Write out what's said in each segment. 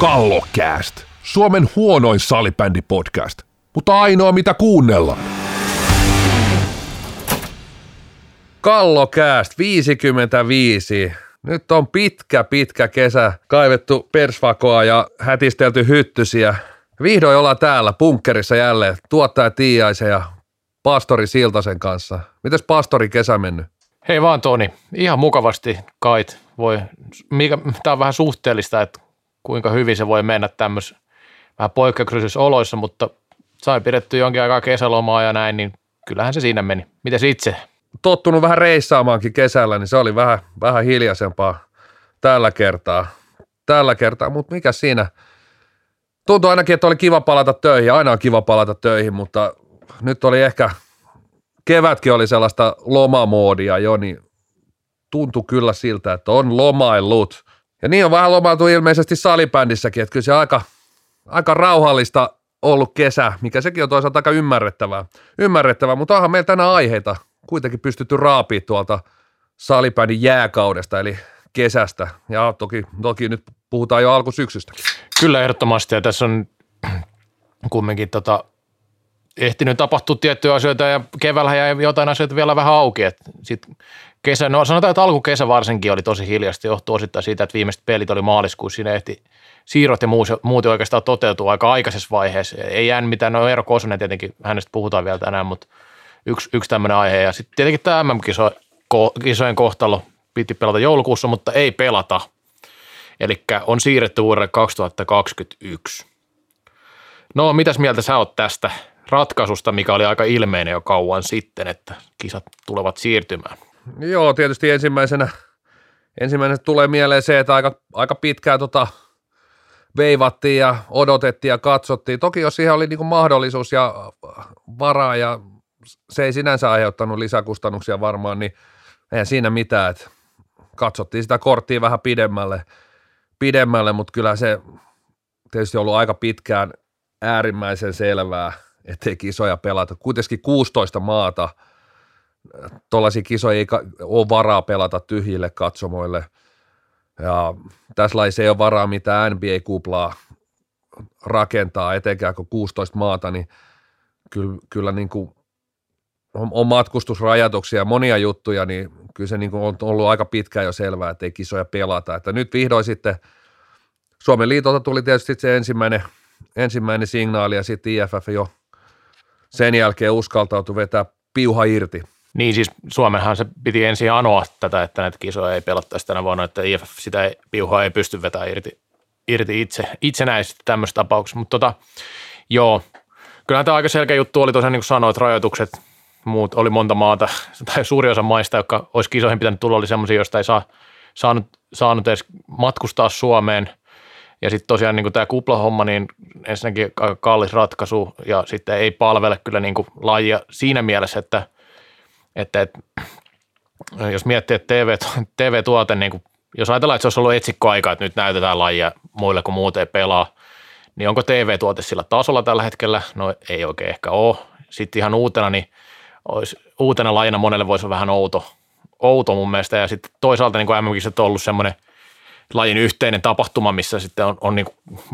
Kallokääst, Suomen huonoin salibändipodcast, mutta ainoa mitä kuunnellaan. Kallokääst 55. Nyt on pitkä kesä, kaivettu persvakoa ja hätistelty hyttysiä. Vihdoin ollaan täällä bunkkerissa jälleen tuottaja Tiiaisen ja pastori Siltasen kanssa. Mites pastori kesä mennyt? Hei vaan Toni, ihan mukavasti kait voi, tää on vähän suhteellista, että kuinka hyvin se voi mennä tämmöisessä vähän poikkeuksellisissa oloissa, mutta sai pidetty jonkin aikaa kesälomaa ja näin, niin kyllähän se siinä meni. Mites itse? Tottunut vähän reissaamaankin kesällä, niin se oli vähän hiljaisempaa tällä kertaa, mutta mikä siinä? Tuntuu ainakin, että oli kiva palata töihin, aina on kiva palata töihin, mutta nyt oli ehkä, kevätkin oli sellaista lomamoodia jo, niin tuntui kyllä siltä, että on lomaillut. Ja niin on vähän lomailtu ilmeisesti salibändissäkin, että kyllä se aika rauhallista ollut kesä, mikä sekin on toisaalta aika ymmärrettävää, mutta onhan meillä tänään aiheita kuitenkin pystytty raapia tuolta salibändin jääkaudesta, eli kesästä. Ja toki nyt puhutaan jo alkusyksystäkin. Kyllä ehdottomasti, ja tässä on kumminkin ehtinyt tapahtua tiettyjä asioita, ja keväällä jäi jotain asioita vielä vähän auki. Sitten kesä, no sanotaan, että alkukesä varsinkin oli tosi hiljaista, johtuu osittain siitä, että viimeiset pelit oli maaliskuussa, siinä ehti siirrot ja muuten oikeastaan toteutuu aika aikaisessa vaiheessa. Ei jäänyt mitään, no Eero Kosonen tietenkin, hänestä puhutaan vielä tänään, mutta yksi tämmöinen aihe, ja sitten tietenkin tämä MM-kisojen kohtalo piti pelata joulukuussa, mutta ei pelata. Eli on siirretty vuodelle 2021. No, mitäs mieltä sä oot tästä ratkaisusta, mikä oli aika ilmeinen jo kauan sitten, että kisat tulevat siirtymään? Joo, tietysti ensimmäisenä tulee mieleen se, että aika pitkään veivattiin ja odotettiin ja katsottiin. Toki jos siihen oli niinku mahdollisuus ja varaa ja se ei sinänsä aiheuttanut lisäkustannuksia varmaan, niin eihän siinä mitään, että katsottiin sitä korttia vähän pidemmälle, mutta kyllä se tietysti on ollut aika pitkään äärimmäisen selvää, ettei kisoja pelata. Kuitenkin 16 maata, tuollaisia kisoja ei ole varaa pelata tyhjille katsomoille, ja tässä laissa ei ole varaa mitään NBA-kuplaa rakentaa, etenkään kun 16 maata, niin kyllä niin kuin on matkustusrajoituksia ja monia juttuja, niin kyllä se niin kuin on ollut aika pitkään jo selvää, että ei kisoja pelata. Että nyt vihdoin sitten Suomen liitolta tuli tietysti se ensimmäinen signaali, ja sitten IFF jo sen jälkeen uskaltautui vetää piuha irti. Niin siis Suomenhan se piti ensin anoa tätä, että näitä kisoja ei pelattaisi tänä vuonna, että IFF sitä piuhaa ei pysty vetämään irti itsenäisesti tämmöisessä tapauksessa. Mutta joo, kyllähän tämä aika selkeä juttu oli tosiaan, niin kuin sanoit, rajoitukset. Muut oli monta maata, tai suuri osa maista, jotka olisi kisoihin pitänyt tulla, oli semmoisia, joista ei saanut edes matkustaa Suomeen. Ja sitten tosiaan niin tämä kuplahomma, niin ensinnäkin aika kallis ratkaisu, ja sitten ei palvele kyllä niin lajia siinä mielessä, että jos miettii, että TV-tuote, niin jos ajatellaan, että se olisi ollut etsikkoaika, että nyt näytetään lajia muille, kun muut ei pelaa, niin onko TV-tuote sillä tasolla tällä hetkellä? No ei oikein ehkä ole. Sitten ihan uutena, niin uutena lajina monelle voisi olla vähän outo mun mielestä, ja sitten toisaalta niin MM-kisat on ollut semmoinen lajin yhteinen tapahtuma, missä sitten on niin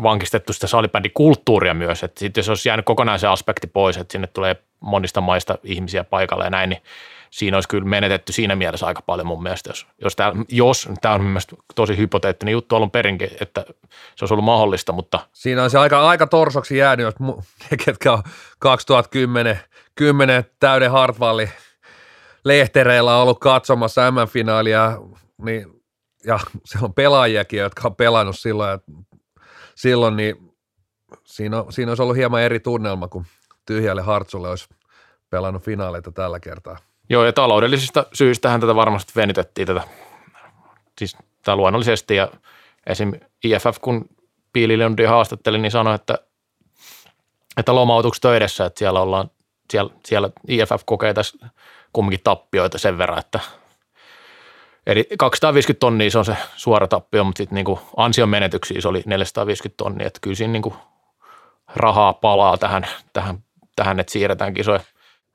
vankistettu sitä salibändikulttuuria myös, että sitten jos olisi jäänyt kokonaan se aspekti pois, että sinne tulee monista maista ihmisiä paikalle ja näin, niin siinä olisi kyllä menetetty siinä mielessä aika paljon mun mielestä, jos tämä on mun mielestä tosi hypoteettinen juttu alun perinkin, että se olisi ollut mahdollista, mutta siinä on se aika torsoksi jäänyt, jos ne, ketkä on 2010 täyden Hartwallin lehtereillä on ollut katsomassa MM-finaalia, niin, ja siellä on pelaajiakin, jotka on pelannut silloin niin siinä olisi ollut hieman eri tunnelma, kun tyhjälle Hartsulle olisi pelannut finaaleita tällä kertaa. Joo, ja taloudellisista syistähän tätä varmasti venytettiin siis tämä luonnollisesti, ja esim. IFF, kun Piililä haastatteli, niin sanoi, että lomautukset on edessä, että siellä IFF kokee tässä kumminkin tappioita sen verran, että eli 250 000 se on se suora tappio, mutta sitten niin ansion menetyksiä se oli 450 000, että kyllä siinä niin rahaa palaa tähän, että siirretään kisoja.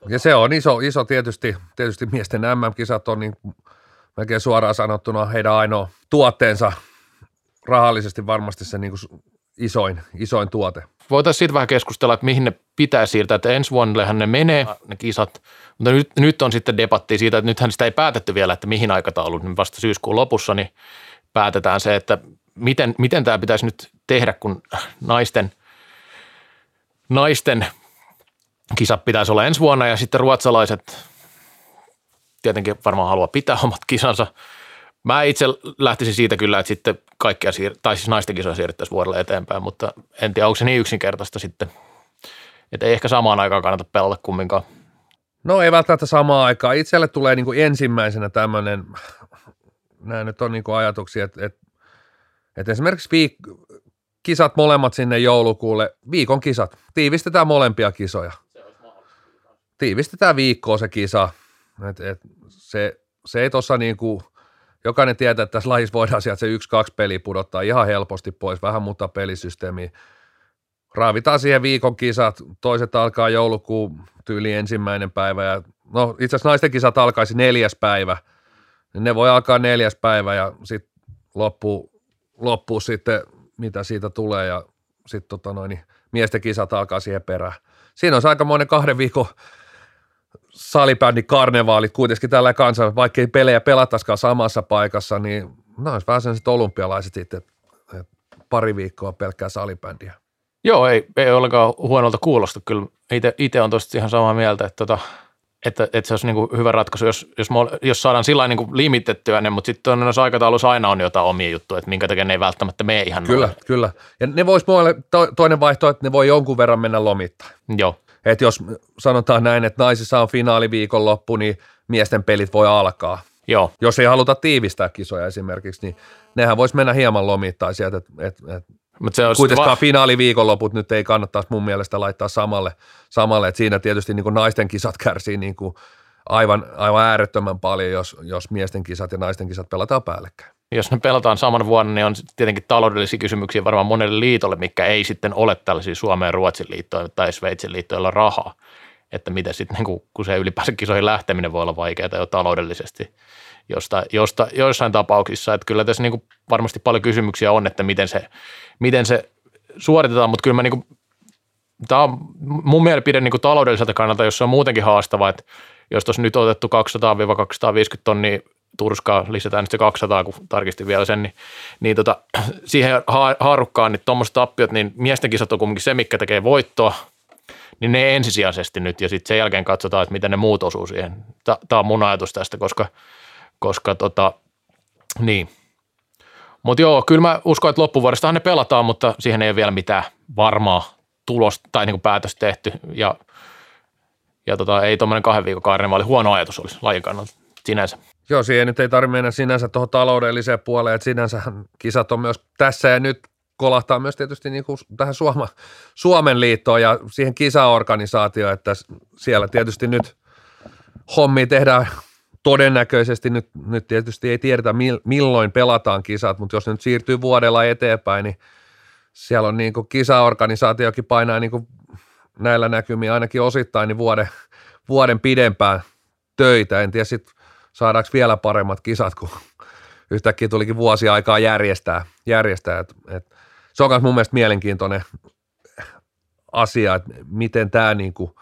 Ja se on iso tietysti miesten MM-kisat on niin melkein suoraan sanottuna heidän ainoa tuotteensa rahallisesti varmasti se niin isoin tuote. Voitaisiin siitä vähän keskustella, että mihin ne pitää siirtää, että ensi vuonnahan ne menee, ne kisat, mutta nyt on sitten debattia siitä, että nythän sitä ei päätetty vielä, että mihin aikatauluun, niin vasta syyskuun lopussa niin päätetään se, että miten tämä pitäisi nyt tehdä, kun naisten kisat pitäisi olla ensi vuonna ja sitten ruotsalaiset tietenkin varmaan haluaa pitää omat kisansa. Mä itse lähtisin siitä kyllä, että sitten kaikkia siis naisten kisoja siirrettäisiin vuodelle eteenpäin, mutta en tiedä, onko se niin yksinkertaista sitten, että ei ehkä samaan aikaan kannata pelata kumminkaan. No ei välttämättä samaan aikaan. Itselle tulee niin kuin ensimmäisenä tämmöinen, nämä nyt on niin kuin ajatuksia, että esimerkiksi kisat molemmat sinne joulukuulle, viikon kisat, tiivistetään molempia kisoja. Tiivistetään viikkoa se kisa, se ei tuossa niin kuin, jokainen tietää, että tässä lajissa voidaan sieltä se 1-2 peli pudottaa ihan helposti pois, vähän muuttaa pelisysteemiä. Raavitaan siihen viikon kisat, toiset alkaa joulukuun tyyli 1. päivä ja no itse asiassa naisten kisat alkaisi 4. päivä, niin ne voi alkaa 4. päivä ja sitten loppuu sitten mitä siitä tulee ja sitten miesten kisat alkaa siihen perään. Siinä on aikamoinen 2 viikon salibändi karnevaalit kuitenkin tällä kanssa, vaikka ei pelejä pelattaisikaan samassa paikassa, niin no olisi vähän sellaiset olympialaiset sitten, että pari viikkoa pelkkää salibändiä. Joo, ei ollenkaan huonolta kuulosta kyllä. Itse on tosiaan ihan samaa mieltä, että se olisi niin kuin hyvä ratkaisu, jos saadaan sillä niin kuin limitettyä ne, mutta sitten noissa aikataulussa aina on jotain omia juttuja, että minkä takia ne ei välttämättä mene ihan noin. Kyllä. Ja ne vois toinen vaihtoehto, että ne voi jonkun verran mennä lomittain. Joo. Että jos sanotaan näin, että naisissa on finaaliviikonloppu, niin miesten pelit voi alkaa. Joo. Jos ei haluta tiivistää kisoja esimerkiksi, niin nehän voisi mennä hieman lomittain sieltä. Kuitenkaan finaaliviikonloput nyt ei kannattaisi mun mielestä laittaa samalle. Että siinä tietysti niin kuin naisten kisat kärsii niin kuin aivan äärettömän paljon, jos miesten kisat ja naisten kisat pelataan päällekkäin. Jos ne pelataan saman vuonna, niin on tietenkin taloudellisia kysymyksiä varmaan monelle liitolle, mikä ei sitten ole tällaisia Suomen ja Ruotsin liittoja tai Sveitsin liittoilla rahaa. Että miten sitten, kun se ylipäänsä kisoihin lähteminen voi olla vaikeaa jo taloudellisesti joissain tapauksissa. Että kyllä tässä niin kuin varmasti paljon kysymyksiä on, että miten se suoritetaan, mutta kyllä mä niin kuin, tämä on mun mielipide niin kuin taloudelliselta kannalta, jos se on muutenkin haastavaa, että jos tuossa nyt on otettu 200-250 tonnia turskaa, lisätään nyt se 200, kun tarkistin vielä sen, niin siihen haarukkaan, niin tuommoiset tappiot, niin miesten kisat on kuitenkin se, mikä tekee voittoa, niin ne ensisijaisesti nyt, ja sitten sen jälkeen katsotaan, että miten ne muut osuu siihen. Tämä on mun ajatus tästä, koska niin. Mutta joo, kyllä mä uskon, että loppuvuodestahan ne pelataan, mutta siihen ei ole vielä mitään varmaa tulosta tai niinku päätöstä tehty, ja ei tuommoinen 2 viikon karnevaali huono ajatus olisi lajin kannalta sinänsä. Joo, siihen nyt ei tarvitse mennä sinänsä tuohon taloudelliseen puoleen, että sinänsähän kisat on myös tässä ja nyt kolahtaa myös tietysti niin kuin tähän Suomen liittoon ja siihen kisaorganisaatioon, että siellä tietysti nyt hommia tehdään todennäköisesti, nyt tietysti ei tiedetä milloin pelataan kisat, mutta jos ne nyt siirtyy vuodella eteenpäin, niin siellä on niin kuin kisaorganisaatiokin painaa niin kuin näillä näkymiä ainakin osittain niin vuoden pidempään töitä, en tiedä sitten saadaanko vielä paremmat kisat, kun yhtäkkiä tulikin vuosi aikaa järjestää. Se on myös mun mielestä mielenkiintoinen asia, että miten tämä niinku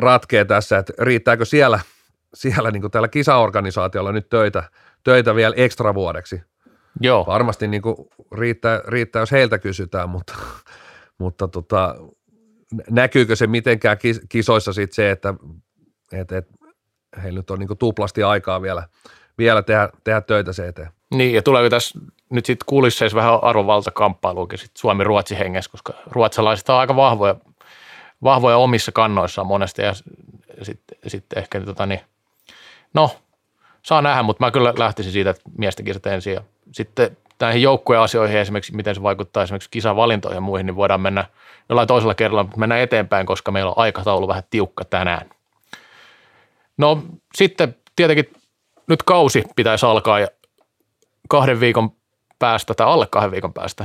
ratkee tässä, että riittääkö siellä niinku tällä kisaorganisaatiolla nyt töitä vielä ekstra vuodeksi. Joo. Varmasti niinku riittää, jos heiltä kysytään, mutta näkyykö se mitenkään kisoissa sitten se, että heillä nyt on niin kuin tuplasti aikaa vielä tehdä töitä se eteen. Niin, ja tuleeko tässä nyt sitten kulisseissa vähän arvovaltakamppailuakin sitten Suomi-Ruotsi hengessä, koska ruotsalaiset on aika vahvoja omissa kannoissaan monesti, ja sitten ehkä saa nähdä, mutta mä kyllä lähtisin siitä, että miesten kisat ensin, ja sitten näihin joukkueasioihin esimerkiksi, miten se vaikuttaa esimerkiksi kisavalintoihin ja muihin, niin voidaan mennä jollain toisella kerralla, mutta mennään eteenpäin, koska meillä on aikataulu vähän tiukka tänään. No sitten tietenkin nyt kausi pitäisi alkaa ja 2 viikon päästä tai alle 2 viikon päästä.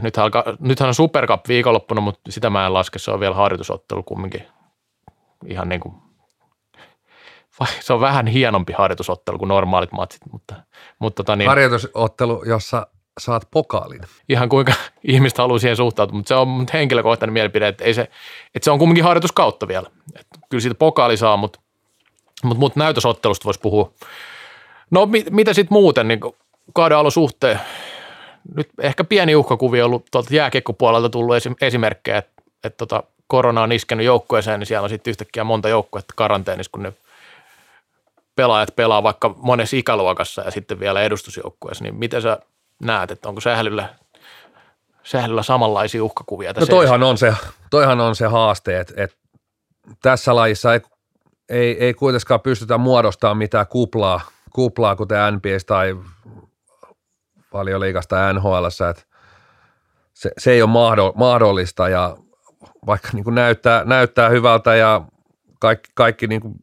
Nythän on Super Cup viikonloppuna, mutta sitä mä en laske. Se on vielä harjoitusottelu kumminkin. Ihan niin kuin, se on vähän hienompi harjoitusottelu kuin normaalit matsit. Mutta harjoitusottelu, jossa saat pokaalin. Ihan kuinka ihmistä haluaa siihen suhtautua, mutta se on henkilökohtainen mielipide, että, ei se, että se on kumminkin harjoituskautta vielä. Että kyllä siitä pokaali saa, mutta näytösottelusta voisi puhua. No mitä sitten muuten niin kauden alun suhteen? Nyt ehkä pieni uhkakuvi on ollut tuolta jääkiekkopuolelta tullut esimerkkejä, että korona on iskenyt joukkueeseen, niin siellä on sitten yhtäkkiä monta joukkuetta karanteenissa, kun ne pelaajat pelaa vaikka monessa ikäluokassa ja sitten vielä edustusjoukkueessa. Niin miten sä näet, että onko sählyllä samanlaisia uhkakuvia? No toihan on se haaste, että tässä lajissa ei kuitenkaan pystytä muodostamaan mitään kuplaa kuten NBA:s tai Valioliigasta NHL:ssä, että se ei ole mahdollista ja vaikka niin kuin näyttää hyvältä ja kaikki niin kuin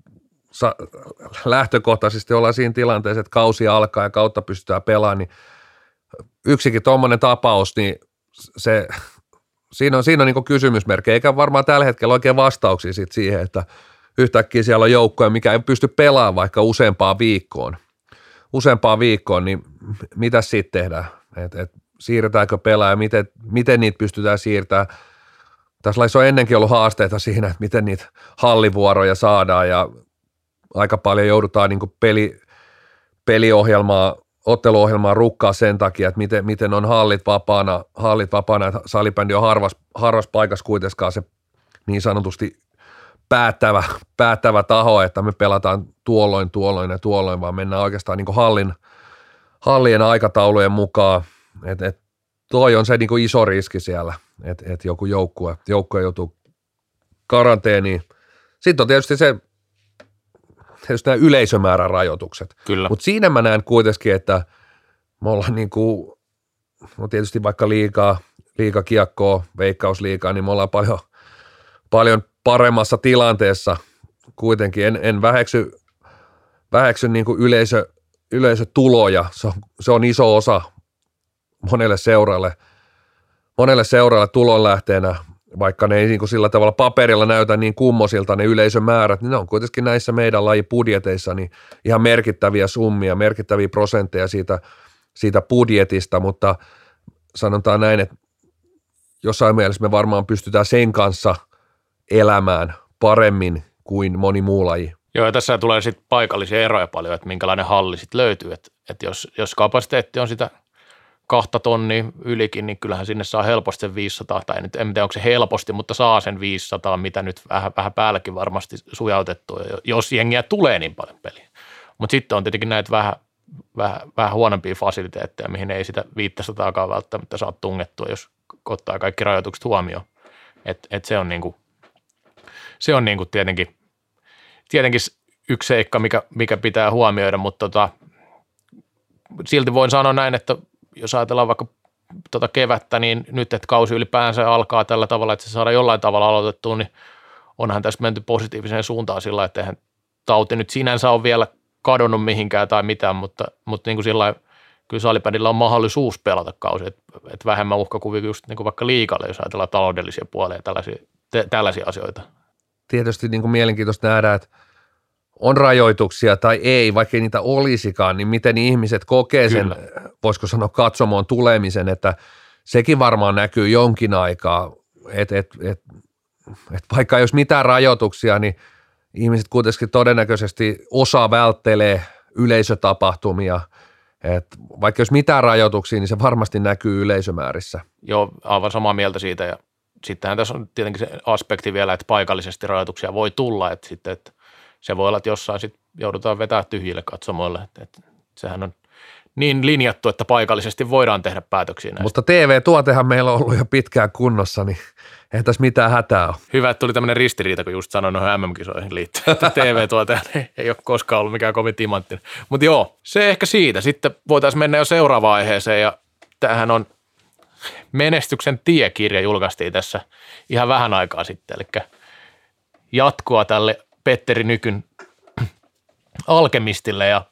lähtökohtaisesti ollaan siinä tilanteessa, että kausi alkaa ja kautta pystytään pelaamaan, niin yksikin tuommoinen tapaus, niin siinä on niin kuin kysymysmerkki, eikä varmaan tällä hetkellä oikein vastauksia sit siihen, että yhtäkkiä siellä on joukkoja, mikä ei pysty pelaamaan vaikka useampaan viikkoon, niin mitä sitten tehdään? Siirretäänkö pelaa ja miten niitä pystytään siirtämään? Tässä laissa on ennenkin ollut haasteita siinä, että miten niitä hallivuoroja saadaan ja aika paljon joudutaan niin kuin peliohjelmaa, otteluohjelmaa rukkaa sen takia, että miten on hallit vapaana, että salibändi on harvas paikassa kuitenkaan se niin sanotusti päättävä taho, että me pelataan tuolloin, vaan mennään oikeastaan niin kuin hallien aikataulujen mukaan. Toi on se niin kuin iso riski siellä, että joku joukkue joutuu karanteeniin. Sitten on tietysti nämä yleisömäärän rajoitukset. Mutta siinä mä näen kuitenkin, että me ollaan niin kuin, no tietysti vaikka liigakiekkoa, veikkausliigaa, niin me ollaan paljon paremmassa tilanteessa kuitenkin. En väheksy niin kuin yleisötuloja. Se on iso osa monelle seuralle tulonlähteenä, vaikka ne ei niin kuin sillä tavalla paperilla näytä niin kummosilta ne yleisömäärät, niin ne on kuitenkin näissä meidän lajibudjeteissa niin ihan merkittäviä summia, merkittäviä prosentteja siitä budjetista, mutta sanotaan näin, että jossain mielessä me varmaan pystytään sen kanssa elämään paremmin kuin moni muu laji. Joo, ja tässä tulee sitten paikallisia eroja paljon, että minkälainen halli sitten löytyy, että jos kapasiteetti on sitä 2 tonnia ylikin, niin kyllähän sinne saa helposti sen 500, tai nyt en tiedä, onko se helposti, mutta saa sen 500, mitä nyt vähän päälläkin varmasti sujautettua, jos jengiä tulee niin paljon peliä. Mutta sitten on tietenkin näitä vähän huonompia fasiliteetteja, mihin ei sitä 500kaan välttämättä saa tungettua, jos ottaa kaikki rajoitukset huomioon. Et se on niinku, tietenkin yksi seikka, mikä pitää huomioida, mutta silti voin sanoa näin, että jos ajatellaan vaikka kevättä, niin nyt, että kausi ylipäänsä alkaa tällä tavalla, että se saadaan jollain tavalla aloitettua, niin onhan tässä menty positiiviseen suuntaan sillä, että eihän tauti nyt sinänsä ole vielä kadonnut mihinkään tai mitään, mutta niin kuin sillä kyllä salibändillä on mahdollisuus pelata kausi, että vähemmän uhkakuvia just niin kuin vaikka liigalle, jos ajatellaan taloudellisia puolia ja tällaisia asioita. Tietysti niin kuin mielenkiintoista nähdä, että on rajoituksia tai ei, vaikka ei niitä olisikaan, niin miten ihmiset kokee sen, kyllä, voisiko sanoa katsomoon tulemisen, että sekin varmaan näkyy jonkin aikaa, että vaikka jos mitään rajoituksia, niin ihmiset kuitenkin todennäköisesti osa välttelee yleisötapahtumia, että vaikka jos mitään rajoituksia, niin se varmasti näkyy yleisömäärissä. Joo, aivan samaa mieltä siitä ja sittenhän tässä on tietenkin se aspekti vielä, että paikallisesti rajoituksia voi tulla, että sitten, että se voi olla, että jossain sit joudutaan vetämään tyhjille katsomoille. Et sehän on niin linjattu, että paikallisesti voidaan tehdä päätöksiä näistä. Mutta TV-tuotehan meillä on ollut jo pitkään kunnossa, niin ei tässä mitään hätää ole. Hyvä, että tuli tämmöinen ristiriita, kun just sanoin noihin MM-kisoihin liittyen, että TV-tuotehan ei ole koskaan ollut mikään kovin timanttinen. Mutta joo, se ehkä siitä. Sitten voitaisiin mennä jo seuraavaan aiheeseen ja tämähän on menestyksen tiekirja, julkaistiin tässä ihan vähän aikaa sitten. Eli jatkoa tälle Petteri Nykyn alkemistille ja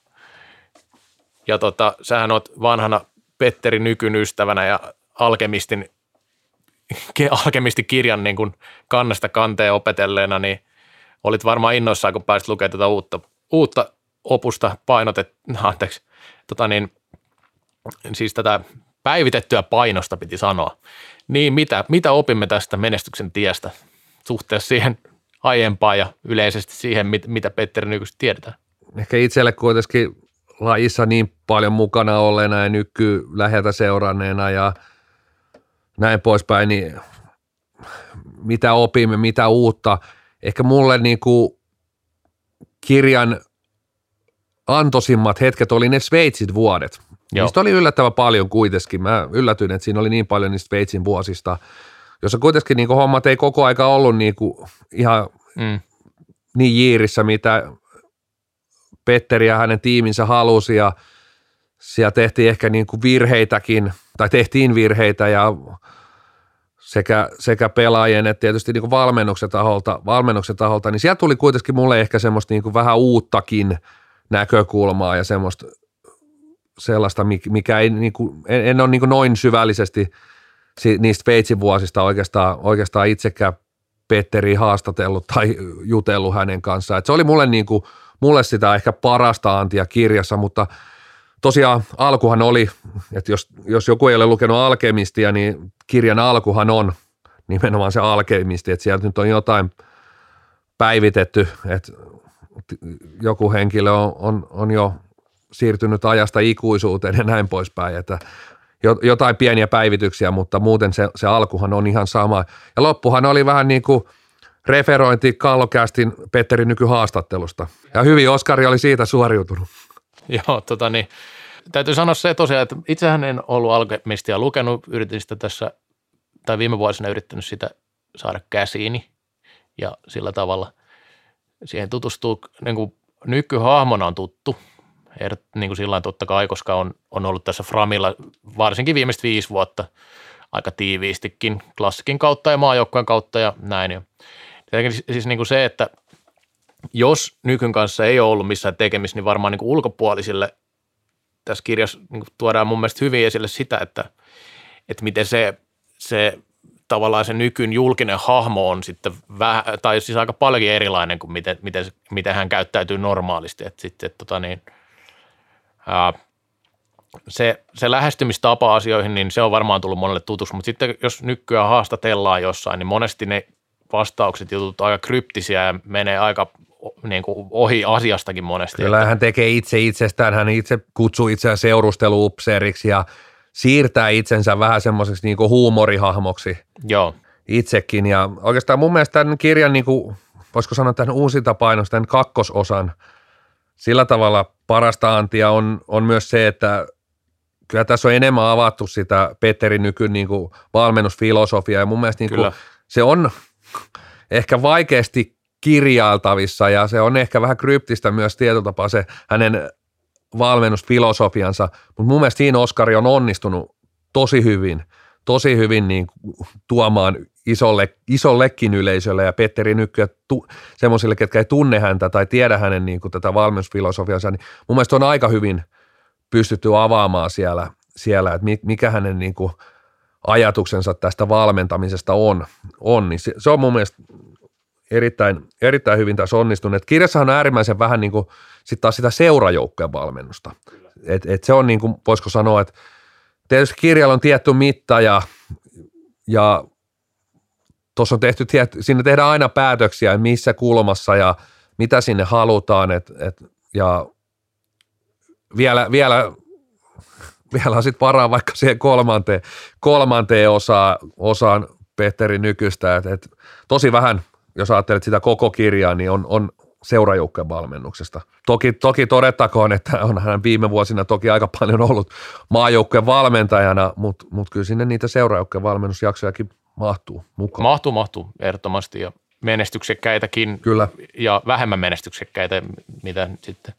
sähän oot vanhana Petteri Nykyn ystävänä ja alkemistikirjan niin kuin kannesta kanteen opetelleena, niin olit varmaan innoissaan, kun pääsit lukemaan tätä uutta opusta painotet, siis tätä päivitettyä painosta piti sanoa. Niin mitä opimme tästä menestyksen tiestä suhteessa siihen aiempaan ja yleisesti siihen, mitä Petteri nykyisin tiedetään? Ehkä itselle kuitenkin lajissa niin paljon mukana olleena ja läheltä seuranneena ja näin poispäin, niin mitä opimme, mitä uutta. Ehkä mulle niin kuin kirjan antoisimmat hetket oli ne Sveitsin vuodet. Joo. Niistä oli yllättävän paljon kuitenkin. Mä yllätyin, että siinä oli niin paljon niistä Sveitsin vuosista, jossa kuitenkin niin kuin hommat ei koko aika ollut niin kuin ihan niin jiirissä, mitä Petteri ja hänen tiiminsä halusi, ja siellä tehtiin ehkä niin kuin virheitäkin, tai tehtiin virheitä, ja sekä pelaajien että tietysti niin kuin valmennuksen taholta, niin siellä tuli kuitenkin mulle ehkä semmoista niin kuin vähän uuttakin näkökulmaa ja semmoista sellaista, mikä ei niin kuin, en ole niin kuin noin syvällisesti niistä Sveitsin vuosista oikeastaan itsekään Petteri haastatellut tai jutellut hänen kanssaan. Et se oli mulle niin kuin, mulle sitä ehkä parasta antia kirjassa, mutta tosiaan alkuhan oli, että jos joku ei ole lukenut Alkemistia, niin kirjan alkuhan on nimenomaan se Alkemisti, että sieltä nyt on jotain päivitetty, että joku henkilö on jo siirtynyt ajasta ikuisuuteen ja näin poispäin, että jotain pieniä päivityksiä, mutta muuten se alkuhan on ihan sama. Ja loppuhan oli vähän niin kuin referointi Kallokästin Petteri nykyhaastattelusta. Ja hyvin Oskari oli siitä suoriutunut. Joo, täytyy sanoa se tosiaan, että itsehän en ollut Alkemistia lukenut, yritin sitä tässä, tai viime vuosina yrittänyt sitä saada käsiini, ja sillä tavalla siihen tutustuu, niin kuin nykyhahmona on tuttu, niin kuin sillain totta kai, koska on ollut tässä Framilla varsinkin viimeiset 5 vuotta aika tiiviistikin klassikin kautta ja maajoukkueen kautta ja näin. Ja siis niin kuin se, että jos Nykyn kanssa ei ole ollut missään tekemistä, niin varmaan niin kuin ulkopuolisille tässä kirjassa niin kuin tuodaan mun mielestä hyvin esille sitä, että miten se tavallaan se Nykyn julkinen hahmo on sitten vähän, tai siis aika paljonkin erilainen kuin miten hän käyttäytyy normaalisti. Että sitten se lähestymistapa asioihin, niin se on varmaan tullut monelle tutuksi, mutta sitten jos nykyään haastatellaan jossain, niin monesti ne vastaukset jutut aika kryptisiä ja menee aika niin kuin ohi asiastakin monesti. Kyllä hän tekee itse itsestään, hän itse kutsuu itseään seurusteluupseeriksi ja siirtää itsensä vähän semmoiseksi niin kuin huumorihahmoksi. Joo. Itsekin, ja oikeastaan mun mielestä tämän kirjan, niin kuin, voisiko sanoa tämän uusintapainos, tämän kakkososan, sillä tavalla parasta antia on myös se, että kyllä tässä on enemmän avattu sitä Petteri Nykyn niin kuin valmennusfilosofiaa, ja mun mielestä niin kuin, se on ehkä vaikeasti kirjailtavissa, ja se on ehkä vähän kryptistä myös tietyllä tapaa se hänen valmennusfilosofiansa, mutta mun mielestä siinä Oskari on onnistunut tosi hyvin niin tuomaan isollekin yleisölle ja Petteri Nykyä semmoisille, ketkä ei tunne häntä tai tiedä hänen niin kuin tätä valmennusfilosofiansa, niin mun mielestä on aika hyvin pystytty avaamaan siellä että mikä hänen niin kuin ajatuksensa tästä valmentamisesta on niin se on mun mielestä erittäin hyvin tässä onnistunut. Kirjassahan on äärimmäisen vähän niin kuin sit taas sitä seurajoukkojen valmennusta. Et se on niin kuin, voisiko sanoa, että tietysti kirjalla on tietty mitta ja tuossa on tehty, sinne tehdään aina päätöksiä, missä kulmassa ja mitä sinne halutaan, ja vielä on sitten varaa vaikka siihen kolmanteen osaan Petteri Nykystä, että tosi vähän, jos ajattelet sitä koko kirjaa, niin on seurajoukkojen valmennuksesta. Toki todettakoon, että on hän viime vuosina toki aika paljon ollut maajoukkojen valmentajana, mutta kyllä sinne niitä seurajoukkojen valmennusjaksojakin mahtuu mukaan. Mahtuu ehdottomasti ja menestyksekkäitäkin. Kyllä. Ja vähemmän menestyksekkäitä, mitä sitten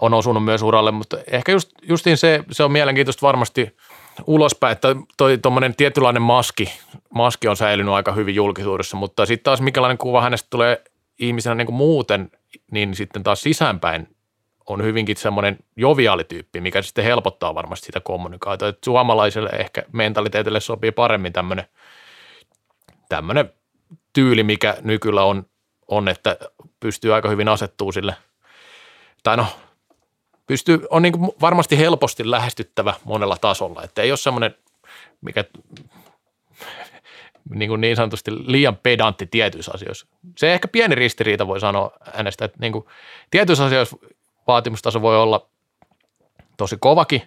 on osunut myös uralle, mutta ehkä justiin se on mielenkiintoista varmasti ulospäin, että tuommoinen tietynlainen maski on säilynyt aika hyvin julkisuudessa, mutta sitten taas minkälainen kuva hänestä tulee ihmisenä niin kuin muuten, niin sitten taas sisäänpäin on hyvinkin semmoinen joviaalityyppi, mikä sitten helpottaa varmasti sitä kommunikaatiota. Että suomalaiselle ehkä mentaliteetille sopii paremmin tämmöinen tyyli, mikä nykyllä on, että pystyy aika hyvin asettumaan sille, tai no pystyy, on niin kuin varmasti helposti lähestyttävä monella tasolla, että ei ole semmoinen, mikä niin sanotusti liian pedantti tietyissä asioissa. Se ehkä pieni ristiriita voi sanoa hänestä, että niin kuin tietyissä asioissa vaatimustaso voi olla tosi kovakin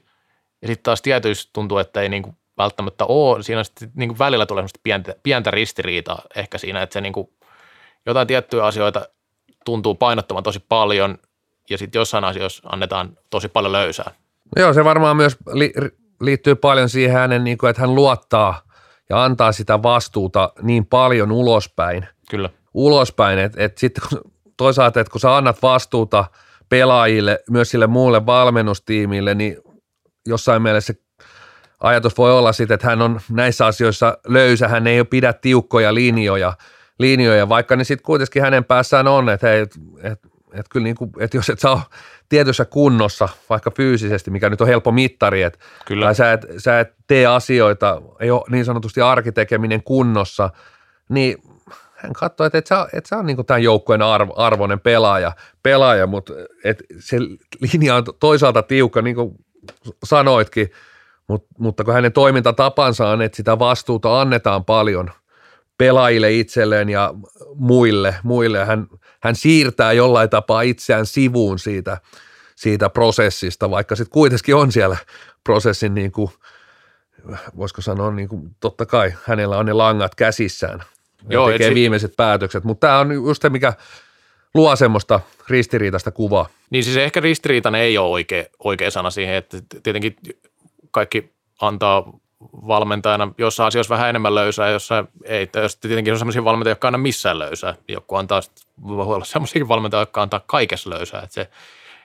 ja sitten taas tietyissä tuntuu, että ei niin kuin välttämättä ole. Siinä sitten niin kuin välillä tulee semmoista pientä ristiriitaa ehkä siinä, että se niin kuin jotain tiettyjä asioita tuntuu painottavan tosi paljon ja sitten jossain asioissa annetaan tosi paljon löysää. Joo, se varmaan myös liittyy paljon siihen hänen, niin kuin, että hän luottaa ja antaa sitä vastuuta niin paljon ulospäin. Kyllä. Ulospäin, että sitten toisaalta, että kun sä annat vastuuta pelaajille, myös sille muulle valmennustiimille, niin jossain mielessä ajatus voi olla sitten, että hän on näissä asioissa löysä, hän ei pidä tiukkoja linjoja, vaikka ne sitten kuitenkin hänen päässään on, että hei, että kyllä niin kuin, että jos et sä ole tietyssä kunnossa, vaikka fyysisesti, mikä nyt on helppo mittari, että sä et tee asioita, ei ole niin sanotusti arkitekeminen kunnossa, niin hän katsoo, että et sä on niin kuin tämän joukkueen arvoinen pelaaja, mutta et se linja on toisaalta tiukka, niin kuin sanoitkin, mutta kun hänen toimintatapansa on, että sitä vastuuta annetaan paljon pelaajille itselleen ja muille. Hän siirtää jollain tapaa itseään sivuun siitä prosessista, vaikka sitten kuitenkin on siellä prosessin, niin kuin, voisiko sanoa, niin kuin, totta kai hänellä on ne langat käsissään. Joo, tekee viimeiset päätökset, mutta tämä on just se, mikä luo semmoista ristiriitaista kuvaa. Niin siis ehkä ristiriitainen ei ole oikea sana siihen, että tietenkin kaikki antaa valmentajana, jossa asioissa vähän enemmän löysää, jossa ei. Tietenkin on sellaisia valmentajia, jotka aina missään löysää. Joku antaa, voi olla sellaisiakin valmentajia, jotka antaa kaikessa löysää.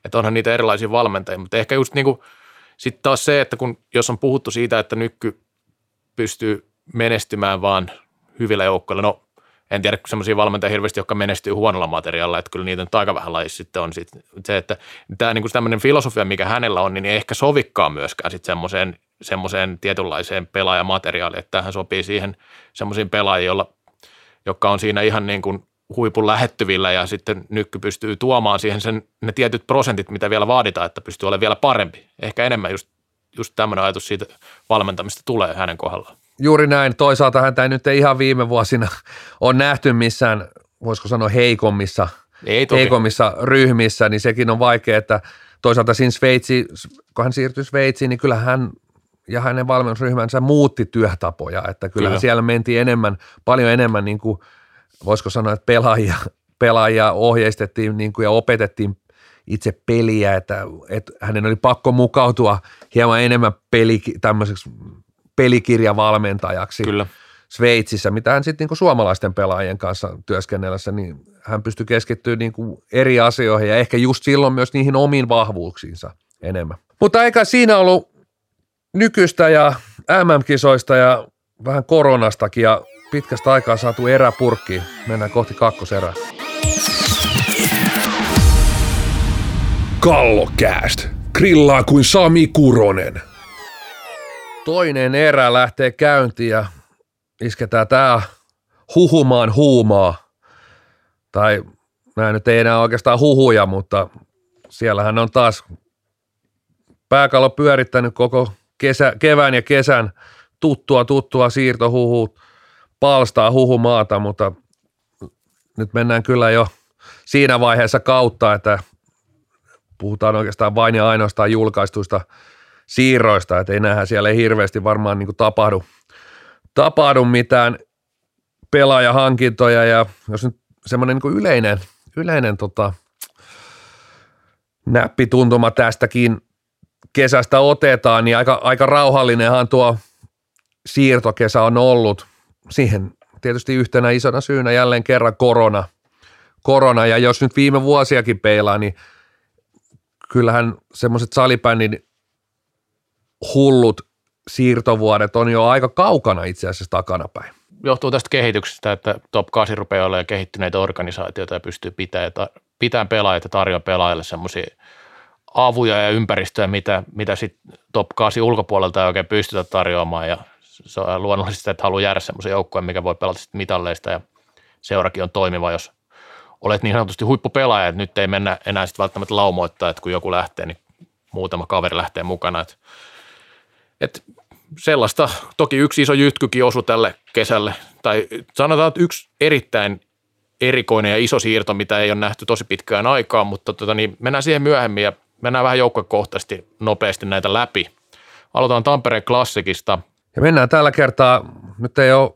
Että onhan niitä erilaisia valmentajia, mutta ehkä just niin kuin sitten taas se, että kun, jos on puhuttu siitä, että Nykky pystyy menestymään vaan hyvillä joukkoilla. No en tiedä sellaisia valmentajia hirveästi, jotka menestyy huonolla materiaalilla, että kyllä niitä nyt aika vähän lajissa sitten on. Sit se, että tämä niin kuin tämmöinen filosofia, mikä hänellä on, niin ei ehkä sovikkaa myöskään sitten semmoiseen tietynlaiseen pelaajamateriaaliin, että tämähän sopii siihen semmoisiin pelaajiin, jotka on siinä ihan niin kuin huipun lähettyvillä ja sitten Nykky pystyy tuomaan siihen ne tietyt prosentit, mitä vielä vaaditaan, että pystyy olemaan vielä parempi. Ehkä enemmän just tämmöinen ajatus siitä valmentamista tulee hänen kohdallaan. Juuri näin. Toisaalta häntä nyt ei ihan viime vuosina on nähty missään, voisiko sanoa heikommissa ryhmissä, niin sekin on vaikea, että toisaalta siinä kun hän siirtyi Sveitsiin, niin kyllähän hän ja hänen valmennusryhmänsä muutti työtapoja, että kyllä. Siellä mentiin paljon enemmän, niin kuin, voisiko sanoa, että pelaajia ohjeistettiin niin kuin, ja opetettiin itse peliä, että hänen oli pakko mukautua hieman enemmän tämmöiseksi pelikirjavalmentajaksi kyllä. Sveitsissä, mitä hän sitten niin kuin suomalaisten pelaajien kanssa työskennellessä, niin hän pystyi keskittyä niin kuin eri asioihin ja ehkä just silloin myös niihin omiin vahvuuksiinsa enemmän. Mutta eikä siinä ollut Nykystä ja MM-kisoista ja vähän koronastakin ja pitkästä aikaa saatu eräpurkkiin. Mennään kohti kakkoserää. Kallokääst. Grillaa kuin Sami Kuronen. Toinen erä lähtee käyntiin ja isketään tää huhumaan huumaa. Tai nää nyt ei enää oikeastaan huhuja, mutta siellähän on taas pääkalo pyörittänyt koko kevään ja kesän tuttua siirtohuhut, palstaa huhumaata, mutta nyt mennään kyllä jo siinä vaiheessa kautta, että puhutaan oikeastaan vain ja ainoastaan julkaistuista siirroista, että enäähän siellä ei hirveästi varmaan niin kuin tapahdu mitään pelaajahankintoja ja jos nyt semmoinen niin kuin yleinen näppituntuma tästäkin kesästä otetaan, niin aika rauhallinenhan tuo siirtokesä on ollut. Siihen tietysti yhtenä isona syynä jälleen kerran korona. Ja jos nyt viime vuosiakin peilaa, niin kyllähän semmoiset salibändin hullut siirtovuodet on jo aika kaukana itse asiassa takanapäin. Johtuu tästä kehityksestä, että Top 8 rupeaa olemaan kehittyneitä organisaatioita ja pystyy pitämään pelaajat ja tarjoamaan pelaajille semmoisia avuja ja ympäristöä, mitä sitten Top 8 ulkopuolelta ei oikein pystytä tarjoamaan ja se on luonnollisesti, että haluaa jäädä semmoisen joukkueen, mikä voi pelata sitten mitalleista ja seurakin on toimiva, jos olet niin sanotusti huippupelaaja, että nyt ei mennä enää sitten välttämättä laumoittaa, että kun joku lähtee, niin muutama kaveri lähtee mukana. Et sellaista, toki yksi iso jytkykin osui tälle kesälle, tai sanotaan, että yksi erittäin erikoinen ja iso siirto, mitä ei ole nähty tosi pitkään aikaan, mutta mennään siihen myöhemmin ja mennään vähän joukkuekohtaisesti nopeasti näitä läpi. Aloitetaan Tampereen Klassikista. Ja mennään tällä kertaa, nyt ei ole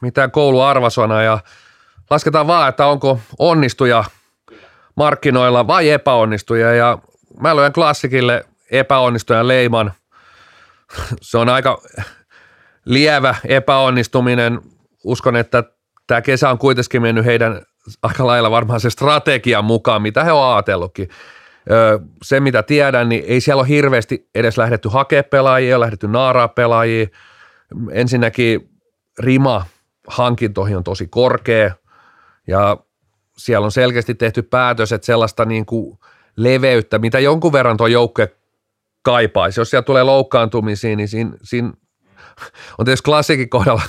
mitään kouluarvasana ja lasketaan vaan, että onko onnistuja markkinoilla vai epäonnistuja ja mä löydän Klassikille epäonnistujan leiman. Se on aika lievä epäonnistuminen. Uskon, että tämä kesä on kuitenkin mennyt heidän aika lailla varmaan se strategian mukaan, mitä he on ajatellutkin. Se, mitä tiedän, niin ei siellä ole hirveästi edes lähdetty hakea pelaajia, ei ole lähdetty naaraa pelaajia. Ensinnäkin rima hankintoihin on tosi korkea ja siellä on selkeästi tehty päätös, että sellaista niin kuin leveyttä, mitä jonkun verran tuo joukkue kaipaisi. Jos siellä tulee loukkaantumisiin, niin siinä on tietysti Klassikin kohdalla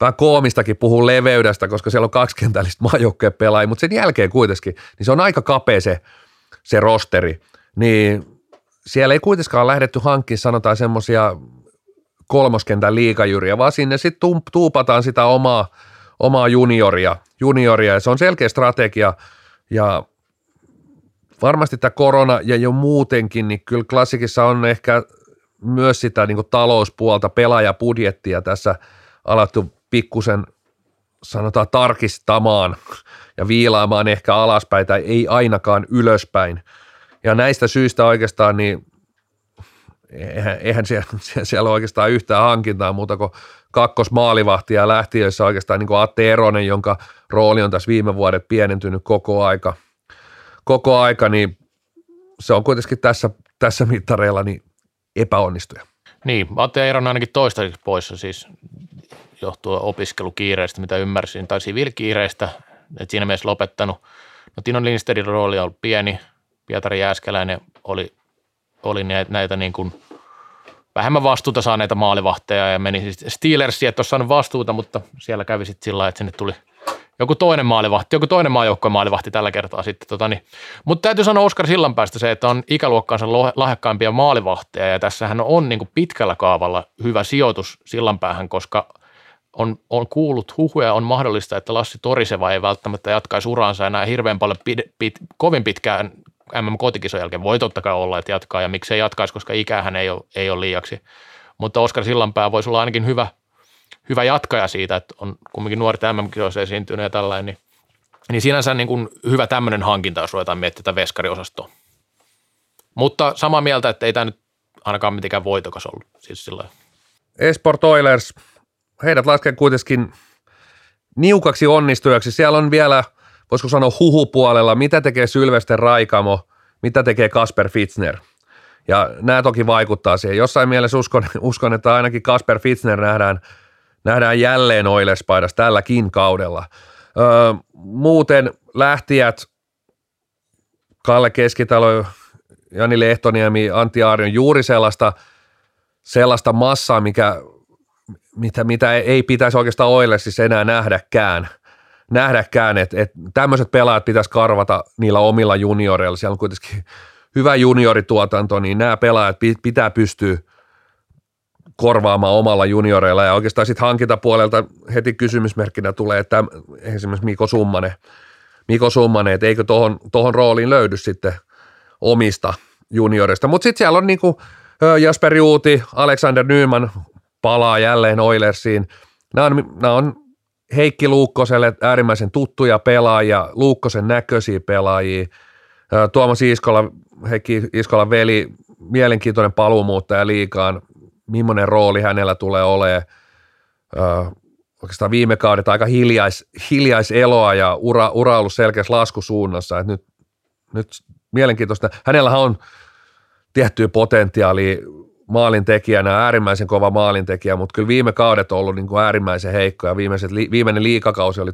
vähän koomistakin puhuu leveydestä, koska siellä on kaksikentällistä maajoukkueen pelaajia, mutta sen jälkeen kuitenkin, niin se on aika kapea se rosteri, niin siellä ei kuitenkaan lähdetty hankkiin sanotaan semmoisia kolmoskentän liigajyriä, vaan sinne sitten tuupataan sitä omaa junioria, ja se on selkeä strategia, ja varmasti tämä korona ja jo muutenkin, niin kyllä Klassikissa on ehkä myös sitä niin kuin talouspuolta, pelaajabudjettia tässä alettu pikkusen sanotaan tarkistamaan ja viilaamaan ehkä alaspäin tai ei ainakaan ylöspäin. Ja näistä syistä oikeastaan niin eihän siellä ole oikeastaan yhtään hankintaa muuta kuin kakkosmaalivahtia lähtiöissä oikeastaan niin kuin Atte Eronen, jonka rooli on tässä viime vuodet pienentynyt koko aika, niin se on kuitenkin tässä mittareilla niin epäonnistuja. Niin, Atte Eronen ainakin toistaiseksi poissa siis johtuu opiskelukiireistä, mitä ymmärsin, tai siviilikiireistä, että siinä mielessä lopettanut. No Tino Lindstedin rooli on ollut pieni, Pietari Jääskeläinen oli näitä niin kuin vähemmän vastuuta saaneita maalivahteja ja meni siis Steelersiin, että olisi saanut vastuuta, mutta siellä kävi sitten sillä lailla, että sinne tuli joku toinen maajoukkueen maalivahti tällä kertaa sitten. Mutta täytyy sanoa Oskar Sillanpäästä se, että on ikäluokkaansa lahjakkaimpia maalivahteja ja tässähän on niin kuin pitkällä kaavalla hyvä sijoitus Sillanpäähän, koska on kuullut huhuja, on mahdollista, että Lassi Toriseva ei välttämättä jatkaisi uraansa enää hirveän paljon kovin pitkään MM-kotikisojen jälkeen. Voi totta kai olla, että jatkaa ja miksei jatkaisi, koska ikähän ei ole liiaksi. Mutta Oskar Sillanpää voisi olla ainakin hyvä jatkaja siitä, että on kumminkin nuoret MM-kisoissa esiintynyt ja tällainen. Niin sinänsä niin kuin hyvä tämmöinen hankinta, jos ruvetaan miettimään tätä veskariosastoa. Mutta samaa mieltä, että ei tämä nyt ainakaan mitenkään voitokas ollut. Siis Esport Oilers. Heidät lasken kuitenkin niukaksi onnistujaksi. Siellä on vielä, voisiko sanoa huhupuolella, mitä tekee Sylvester Raikamo, mitä tekee Kasper Fitzner. Ja nämä toki vaikuttaa siihen. Jossain mielessä uskon että ainakin Kasper Fitzner nähdään jälleen Oilers-paidassa tälläkin kaudella. Muuten lähtijät Kalle Keskitalo, Jani Lehtoniemi, Antti Aarion, juuri sellaista massaa, mitä ei pitäisi oikeastaan Oilersissa siis enää nähdäkään, että tämmöiset pelaajat pitäisi karvata niillä omilla junioreilla. Siellä on kuitenkin hyvä juniorituotanto, niin nämä pelaajat pitää pystyä korvaamaan omalla junioreilla. Ja oikeastaan sitten hankintapuolelta heti kysymysmerkkinä tulee, että esimerkiksi Mikko Summanen, että eikö tohon rooliin löydy sitten omista junioreista. Mutta sitten siellä on niinku Jasper Juuti, Alexander Nyman, palaa jälleen Oilersiin. Nämä on Heikki Luukkoselle äärimmäisen tuttuja pelaajia, Luukkosen näköisiä pelaajia. Tuomas Iskola, Heikki Iskolan veli, mielenkiintoinen paluumuuttaja liigaan. Millainen rooli hänellä tulee olemaan? Oikeastaan viime kaudet aika hiljaiseloa ja ura ollut selkeässä laskusuunnassa. Et nyt mielenkiintoista. Hänellähän on tiettyä potentiaalia maalintekijänä, äärimmäisen kova maalintekijä, mutta kyllä viime kaudet on ollut niin kuin äärimmäisen heikkoja. Viimeinen liigakausi oli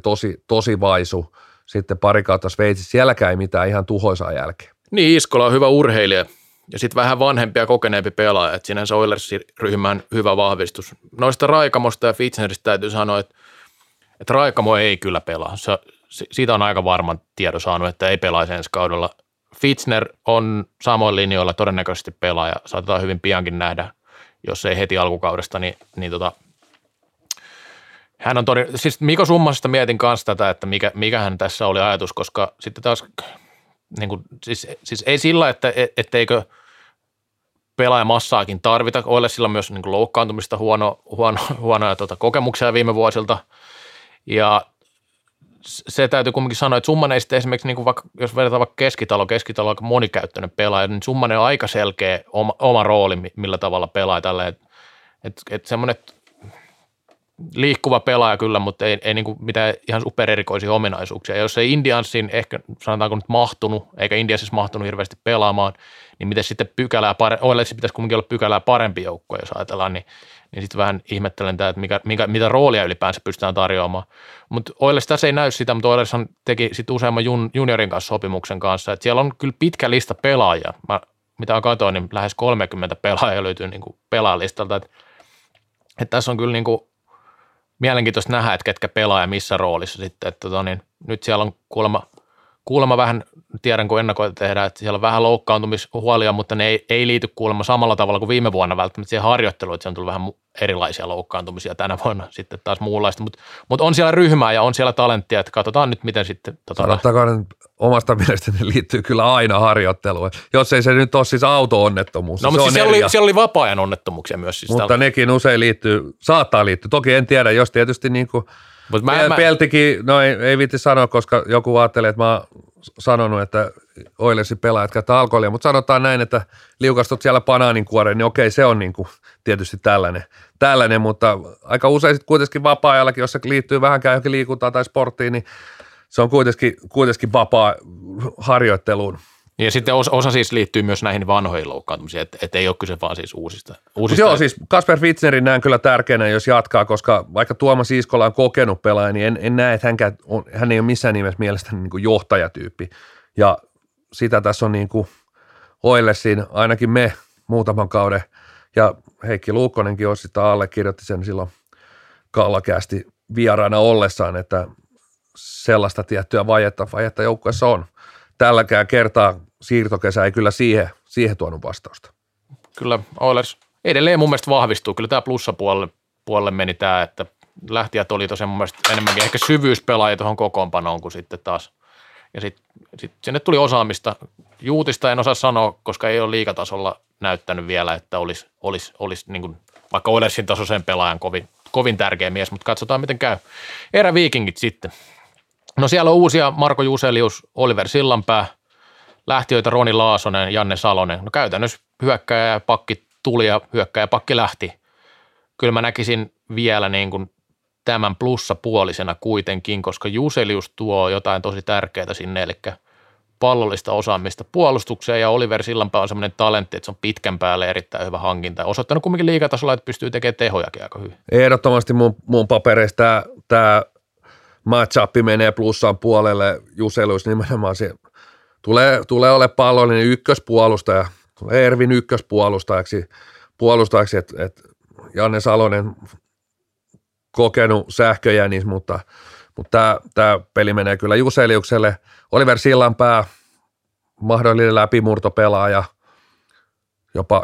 tosi vaisu, sitten pari kautta Sveitsissä, sielläkään ei mitään ihan tuhoisaa jälkeen. Niin, Iskola on hyvä urheilija ja sitten vähän vanhempi ja kokeneempi pelaaja, että sinänsä Oilers-ryhmään hyvä vahvistus. Noista Raikamosta ja Fitzneristä täytyy sanoa, että Raikamo ei kyllä pelaa. Siitä on aika varman tiedon saanut, että ei pelaisi ensi kaudella. Fitzner on samoin linjoilla todennäköisesti pelaaja. Saatetaan hyvin piankin nähdä, jos ei heti alkukaudesta, niin hän on siis Miko Summasesta mietin kanssa tätä, että mikähän tässä oli ajatus, koska sitten taas niin kuin, siis ei sillä, että etteikö pelaajamassaakin tarvita, ole sillä myös niin kuin loukkaantumista huonoja kokemuksia viime vuosilta ja se täytyy kuitenkin sanoa, että Summanen ei sitten esimerkiksi, niin kuin vaikka, jos vedetään vaikka keskitalo on aika monikäyttöinen pelaaja, niin Summanen on aika selkeä oma rooli, millä tavalla pelaa tälleen, että semmoinen liikkuva pelaaja kyllä, mutta ei niin kuin mitään ihan supererikoisia ominaisuuksia. Ja jos ei Indiansiin ehkä sanotaanko nyt mahtunut, eikä Indiansissa mahtunut hirveästi pelaamaan, niin miten sitten pitäisi kuitenkin olla pykälää parempi joukko, jos ajatellaan, niin sitten vähän ihmettelen tämä, että mitä roolia ylipäänsä pystytään tarjoamaan. Mutta Oilers tässä ei näy sitä, mutta Oilershan teki sitten useamman juniorin kanssa sopimuksen kanssa, että siellä on kyllä pitkä lista pelaajia. Mitä katsoin, niin lähes 30 pelaajia löytyy niin kuin pelaajalistalta. Että tässä on kyllä niin kuin mielenkiintoista nähdä, että ketkä pelaa ja missä roolissa sitten. Että nyt siellä on kuulemma vähän, tiedän kun ennakoita tehdään, että siellä on vähän loukkaantumishuolia, mutta ne ei liity kuulemma samalla tavalla kuin viime vuonna välttämättä siihen harjoitteluun, että siellä on tullut vähän erilaisia loukkaantumisia tänä vuonna sitten taas muunlaista, mutta on siellä ryhmää ja on siellä talenttia, että katsotaan nyt miten sitten. Sanottakoon, omasta mielestäni liittyy kyllä aina harjoitteluun, jos ei se nyt ole siis auto-onnettomuus. No, mutta siis siellä oli vapaa-ajan onnettomuuksia myös. Siis mutta täällä nekin usein saattaa liittyä, toki en tiedä, jos tietysti niin kuin Peltikin, no ei viitti sanoa, koska joku ajattelee, että mä oon sanonut, että Oilersin pelaajat käyttää alkoholia, mutta sanotaan näin, että liukastut siellä banaaninkuoreen, niin okei, se on niin kuin tietysti tällainen, mutta aika usein sitten kuitenkin vapaa-ajallakin, jos se liittyy vähänkään johonkin liikuntaan tai sporttiin, niin se on kuitenkin vapaa harjoitteluun. Ja sitten osa siis liittyy myös näihin vanhoihin loukkaantumisiin, että ei ole kyse vaan siis uusista. Joo, siis Kasper Fitznerin näen kyllä tärkeänä, jos jatkaa, koska vaikka Tuomas Iiskola on kokenut pelaaja, niin en näe, että hän ei ole missään nimessä mielestäni niin kuin johtajatyyppi. Ja sitä tässä on niin kuin Oilersin ainakin me muutaman kauden, ja Heikki Luukkonenkin on sitä allekirjoitti sen silloin Kallokäästi vieraana ollessaan, että sellaista tiettyä vajetta joukkueessa on. Tälläkään kertaa siirtokesä ei kyllä siihen tuonut vastausta. Kyllä Oilers edelleen mun mielestä vahvistuu. Kyllä tämä plussapuolelle meni tämä, että lähtijät oli tosiaan mun mielestä enemmänkin ehkä syvyyspelaajia tuohon kokoonpanoon kuin sitten taas. Ja sitten sinne tuli osaamista. Juutista en osaa sanoa, koska ei ole liigatasolla näyttänyt vielä, että olisi niin kuin vaikka Oilersin tasoisen pelaajan kovin tärkeä mies, mutta katsotaan miten käy. Eräviikingit sitten. No siellä on uusia Marko Juselius, Oliver Sillanpää, lähtiöitä Roni Laasonen, Janne Salonen. No käytännössä hyökkäjä ja pakki tuli ja hyökkäjä ja pakki lähti. Kyllä mä näkisin vielä niin kuin tämän plussapuolisena kuitenkin, koska Juselius tuo jotain tosi tärkeää sinne, eli pallollista osaamista puolustukseen ja Oliver Sillanpää on semmoinen talentti, että se on pitkän päälle erittäin hyvä hankinta ja osoittanut kumminkin liigatasolla, että pystyy tekemään tehojakin aika hyvin. Ehdottomasti mun papereista tämä match-up menee plussan puolelle, Juselius nimenomaan siihen. Tulee ole pallollinen ykköspuolustaja, tulee Ervin ykköspuolustajaksi, että Janne Salonen kokenut sähköjänis, mutta tämä peli menee kyllä Juseliukselle. Oliver Sillanpää, mahdollinen läpimurtopelaaja,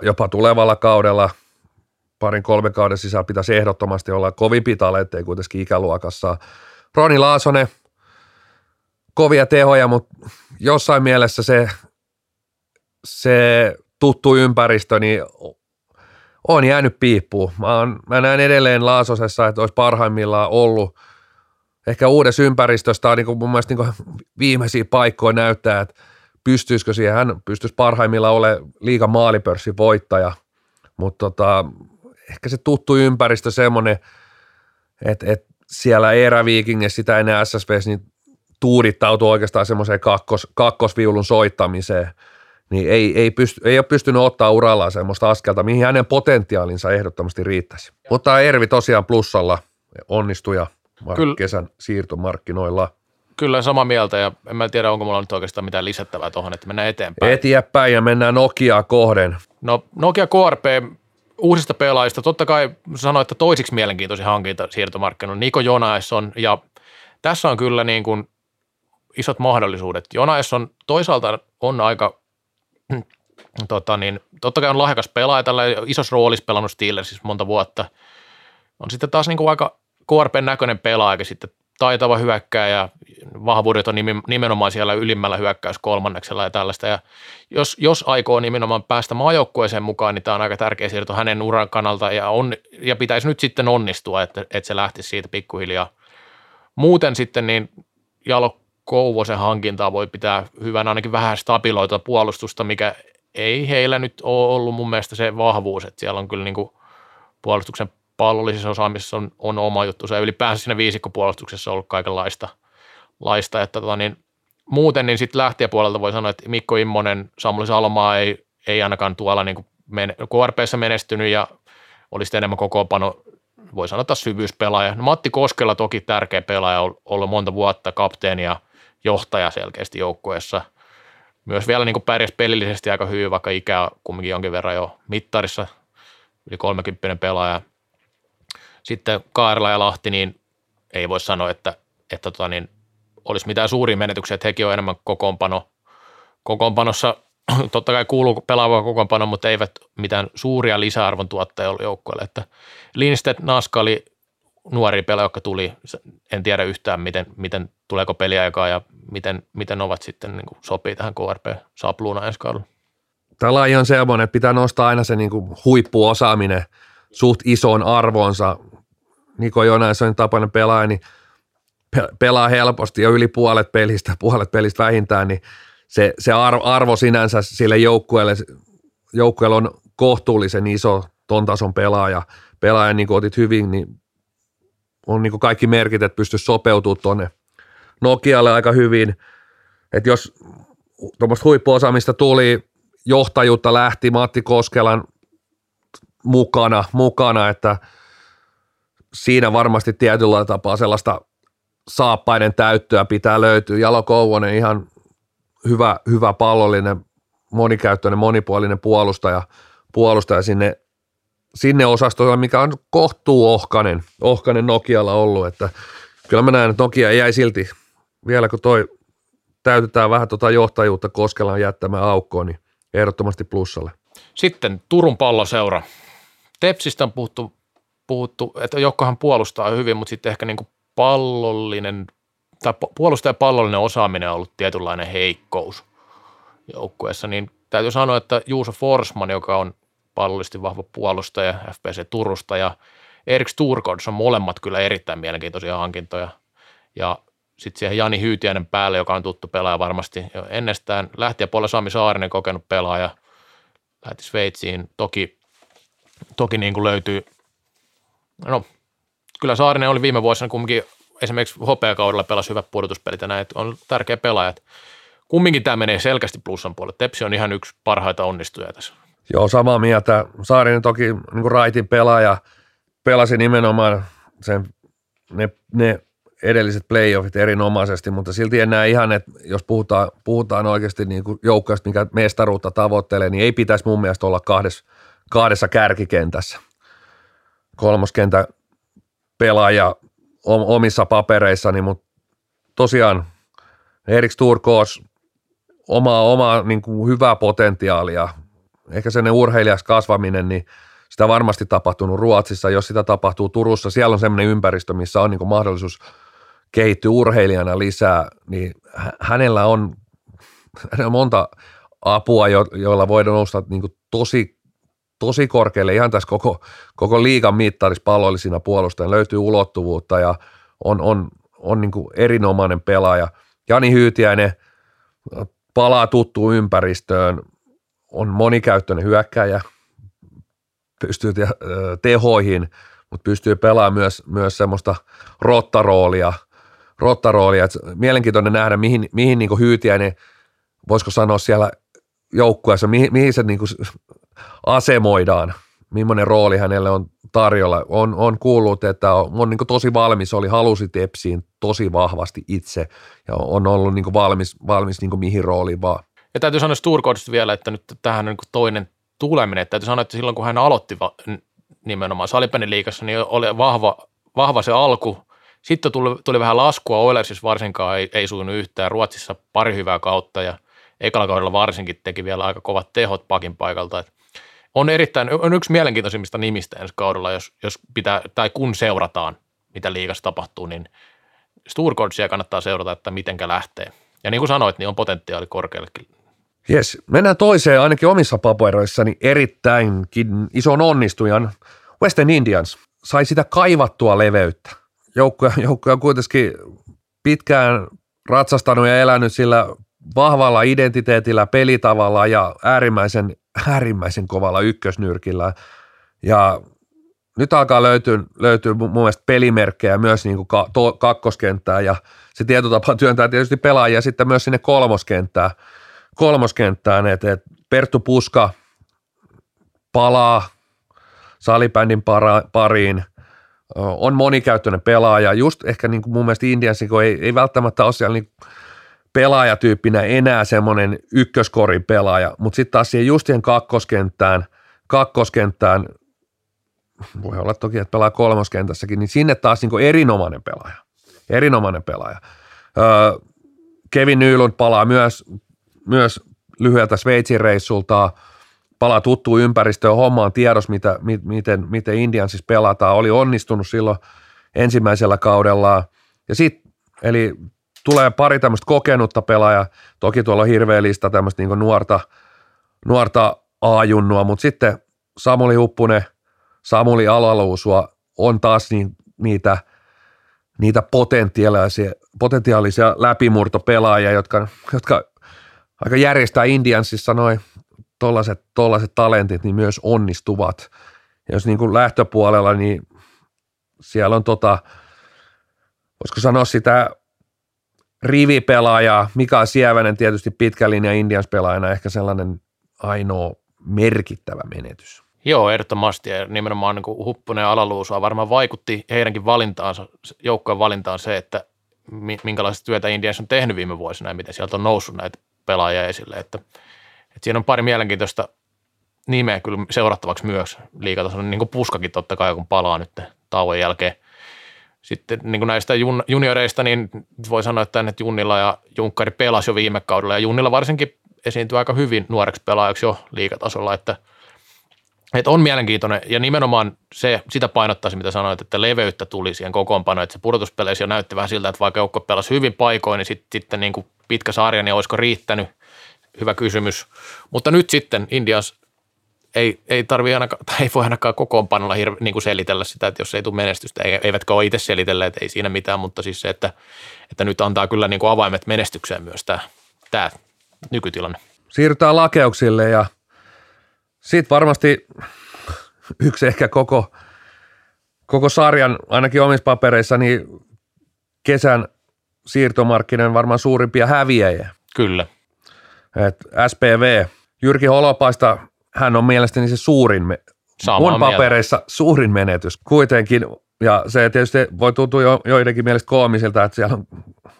jopa tulevalla kaudella, 2-3 kauden sisään pitäisi ehdottomasti olla kovimpi talentti kuitenkin ikäluokassa. Roni Laasonen, kovia tehoja, mutta jossain mielessä se tuttu ympäristö niin on jäänyt piippuun. Mä näen edelleen Laasosessa, että olisi parhaimmillaan ollut ehkä uudessa ympäristössä on niin kuin mun mielestä niin kuin viimeisiä paikkoja näyttää, että pystyisikö siihen. Hän pystyisi parhaimmillaan olemaan liigan maalipörssin voittaja, mutta ehkä se tuttu ympäristö semmoinen, että siellä eräviikingissä sitä enää SSVs niin tuudittautui oikeastaan semmoiseen kakkosviulun soittamiseen, niin ei ole pystynyt ottaa urallaan semmoista askelta, mihin hänen potentiaalinsa ehdottomasti riittäisi. Mutta Ervi tosiaan plussalla onnistuja kesän siirtomarkkinoilla. Kyllä samaa mieltä ja en mä tiedä, onko mulla nyt oikeastaan mitään lisättävää tuohon, että mennään eteenpäin. Eteenpäin ja mennään Nokiaa kohden. No Nokia KRP uusista pelaajista, totta kai sanoin, että toisiksi mielenkiintoisin hankinta siirtomarkkinoilla Niko Jonasson, ja tässä on kyllä niin kuin isot mahdollisuudet. Jonasson toisaalta on aika, totta kai on lahjakas pelaaja, tällä isossa roolissa pelannut Steelersissa monta vuotta. On sitten taas niin kuin aika kuorpen näköinen pelaaja, sitten taitava hyökkääjä ja vahvuudet on nimenomaan siellä ylimmällä hyökkäyskolmanneksella ja tällaista. Ja jos aikoo nimenomaan päästä maajoukkueeseen mukaan, niin tämä on aika tärkeä siirto hänen uran kannalta ja pitäisi nyt sitten onnistua, että se lähtisi siitä pikkuhiljaa. Muuten sitten niin Jalo Kouvosen hankintaa voi pitää hyvän ainakin vähän stabiloita puolustusta, mikä ei heillä nyt ole ollut mun mielestä se vahvuus, että siellä on kyllä niin kuin puolustuksen pallollisissa osaamisissa on oma juttu. Se ylipäänsä siinä viisikkopuolustuksessa on ollut kaikenlaista. Että muuten niin sitten lähtijäpuolelta voi sanoa, että Mikko Immonen, Samuli Salomaa ei ainakaan tuolla niin KRP:ssä menestynyt ja oli sitten enemmän kokoonpano, voi sanoa taas syvyyspelaaja. No Matti Koskela toki tärkeä pelaaja, ollut monta vuotta kapteeni ja johtaja selkeästi joukkueessa. Myös vielä niin pärjäs pelillisesti aika hyvin, vaikka ikää kumminkin jonkin verran jo mittarissa, yli 30 pelaaja. Sitten Kaarla ja Lahti, niin ei voi sanoa, että olisi mitään suuria menetyksiä, että hekin on enemmän kokoonpanossa. Totta kai kuuluu pelaavaa kokoonpanoon, mutta eivät mitään suuria lisäarvon tuottajia ollut joukkueelle. Että Lindstedt, Naska oli nuori pelaaja, joka tuli. En tiedä yhtään, miten tuleeko peliaikaa ja miten ovat sitten niin kuin sopii tähän KRP-sapluuna ensi kaudella. Tämä laji on semmoinen, että pitää nostaa aina se niin kuin huippuosaaminen suht isoon arvoonsa. Niko Jonassonin tapainen pelaaja, niin pelaa helposti ja yli puolet pelistä vähintään, niin se arvo sinänsä sille joukkueelle on kohtuullisen iso ton tason pelaaja. Pelaaja, niin kuin otit hyvin, niin on niin kuin kaikki merkit, että pystyisi sopeutumaan tuonne Nokialle aika hyvin. Että jos tuommoista huippuosaamista tuli, johtajuutta lähti Matti Koskelan mukana, että siinä varmasti tietyllä tapaa sellaista saappaiden täyttöä pitää löytyä. Jalo Kouvonen ihan hyvä pallollinen, monikäyttöinen, monipuolinen puolustaja sinne osastoon, mikä on kohtuu ohkainen Nokialla ollut, että kyllä mä näen, että Nokia jäi silti vielä, kun täytetään vähän johtajuutta Koskelan jättämään aukkoon, niin ehdottomasti plussalle. Sitten Turun Palloseura. Tepsistä on puhuttu, että joukkohan puolustaa hyvin, mutta sitten ehkä niin kuin puolustaja-pallollinen osaaminen on ollut tietynlainen heikkous joukkueessa. Niin täytyy sanoa, että Juuso Forsman, joka on pallollisesti vahva puolustaja FPC Turusta ja Erik Turkoods on molemmat kyllä erittäin mielenkiintoisia hankintoja. Ja sitten siihen Jani Hyytiäinen päälle, joka on tuttu pelaaja varmasti jo ennestään. Lähtijäpuolella Sami Saarinen kokenut pelaaja. Lähti Sveitsiin. Toki niin kuin löytyy, no kyllä Saarinen oli viime vuosina kumminkin esimerkiksi hopeakaudella pelasi hyvät pudotuspelit ja näin, on tärkeä pelaaja. Kumminkin tämä menee selkeästi plussan puolelle. Tepsi on ihan yksi parhaita onnistuja tässä. Joo, samaa mieltä. Saarinen toki niin kuin raitin pelaaja pelasi nimenomaan ne edelliset playoffit erinomaisesti, mutta silti enää ihan, että jos puhutaan oikeasti niin kuin joukkueesta, mikä mestaruutta tavoittelee, niin ei pitäisi mun mielestä olla kahdessa kärkikentässä. Kolmoskentä pelaaja omissa papereissani, mutta tosiaan Erik Turkoods omaa niin kuin hyvää potentiaalia. Ehkä sen urheilijaksi kasvaminen, niin sitä varmasti tapahtunut Ruotsissa, jos sitä tapahtuu Turussa. Siellä on sellainen ympäristö, missä on niin kuin mahdollisuus kehittyä urheilijana lisää, niin hänellä on monta apua, joilla voidaan nousta niin kuin tosi korkealle ihan tässä koko liigan mittarissa pallollisina puolustajana. Löytyy ulottuvuutta ja on niin kuin erinomainen pelaaja. Jani Hyytiäinen palaa tuttuun ympäristöön, on monikäyttöinen hyökkääjä, pystyy tehoihin, mutta pystyy pelaamaan myös semmoista rottaroolia. Mielenkiintoinen nähdä, mihin niin kuin Hyytiäinen, voisiko sanoa siellä joukkueessa, mihin se niin kuin asemoidaan, millainen rooli hänelle on tarjolla. On kuullut, että on niin kuin tosi valmis, halusi Tepsiin tosi vahvasti itse ja on ollut niin kuin valmis niin kuin mihin rooliin vaan. Ja täytyy sanoa Turkoodista vielä, että nyt tähän on niin kuin toinen tuleminen. Että täytyy sanoa, että silloin kun hän aloitti nimenomaan salibändiliigassa, niin oli vahva se alku. Sitten tuli vähän laskua, Oilersissa varsinkaan ei suunut yhtään, Ruotsissa pari hyvää kautta ja ekalla kaudella varsinkin teki vielä aika kovat tehot pakin paikalta. Et on yksi mielenkiintoisimmista nimistä ensi kaudella, jos pitää, tai kun seurataan, mitä liigassa tapahtuu, niin Sturkoodsia kannattaa seurata, että mitenkä lähtee. Ja niin kuin sanoit, niin on potentiaali korkeallekin. Jes, mennään toiseen ainakin omissa paperoissani erittäinkin ison onnistujan. Western Indians sai sitä kaivattua leveyttä. Joukko on kuitenkin pitkään ratsastanut ja elänyt sillä vahvalla identiteetillä, pelitavalla ja äärimmäisen kovalla ykkösnyrkillä. Ja nyt alkaa löytyä mun mielestä pelimerkkejä myös niin kuin kakkoskenttää ja se tietotapa työntää tietysti pelaajia sitten myös sinne kolmoskenttään, että Perttu Puska palaa salibändin pariin, on monikäyttöinen pelaaja, just ehkä niin kuin mun mielestä Indiansin, kun ei välttämättä ole siellä niin pelaajatyyppinä enää semmoinen ykköskorin pelaaja, mutta sitten taas siihen just siihen kakkoskenttään, voi olla toki, että pelaa kolmoskentässäkin, niin sinne taas niin kuin erinomainen pelaaja. Kevin Nylund palaa myös lyhyeltä Sveitsin reissulta, palaa tuttuun ympäristöön, hommaan tiedossa, miten Indiansissa pelataan, oli onnistunut silloin ensimmäisellä kaudella. Ja sitten, eli tulee pari tämmöistä kokenutta pelaajaa, toki tuolla on hirveä lista tämmöistä niin kuin nuorta A-junnua, mutta sitten Samuli Huppunen, Samuli Alaluusua on taas niitä potentiaalisia läpimurtopelaajia, jotka aika järjestää Indiansissa noin tollaiset talentit, niin myös onnistuvat. Ja jos niin kuin lähtöpuolella, niin siellä on voisiko sanoa sitä rivipelaajaa, Mika Sievänen tietysti pitkä linja Indians-pelaajana, ehkä sellainen ainoa merkittävä menetys. Joo, ehdottomasti. Ja nimenomaan niin kuin Huppunen ja Alaluusua varmaan vaikutti heidänkin valintaansa, joukkojen valintaan se, että minkälaista työtä Indians on tehnyt viime vuosina ja miten sieltä on noussut näitä pelaajia esille, että siinä on pari mielenkiintoista nimeä kyllä seurattavaksi myös liigatasolla, niin kuin Puskakin totta kai, kun palaa nyt tauon jälkeen. Sitten niin kuin näistä junioreista, niin voi sanoa, että Junnila ja Junkkari pelasi jo viime kaudella, ja Junnila varsinkin esiintyi aika hyvin nuoreksi pelaajaksi jo liigatasolla, että on mielenkiintoinen, ja nimenomaan sitä painottaisi, mitä sanoit, että leveyttä tuli siihen kokoonpanoon, että se pudotuspeleissä jo näytti vähän siltä, että vaikka joukko pelasi hyvin paikoin, niin sitten niin kuin pitkä sarja, niin olisiko riittänyt? Hyvä kysymys. Mutta nyt sitten Indians ei voi ainakaan kokoonpanolla niin selitellä sitä, että jos ei tule menestystä, eivätkä ole itse selitelleet, ei siinä mitään, mutta siis se, että nyt antaa kyllä niin kuin avaimet menestykseen myös tämä nykytilanne. Siirrytään lakeuksille ja sitten varmasti yksi ehkä koko sarjan, ainakin omissa papereissa, niin kesän siirtomarkkinoiden varmaan suurimpia häviäjiä. Kyllä. Et SPV, Jyrki Holopaista, hän on mielestäni se mun papereissa suurin menetys kuitenkin. Ja se tietysti voi tuntua joidenkin mielestä koomisilta, että siellä on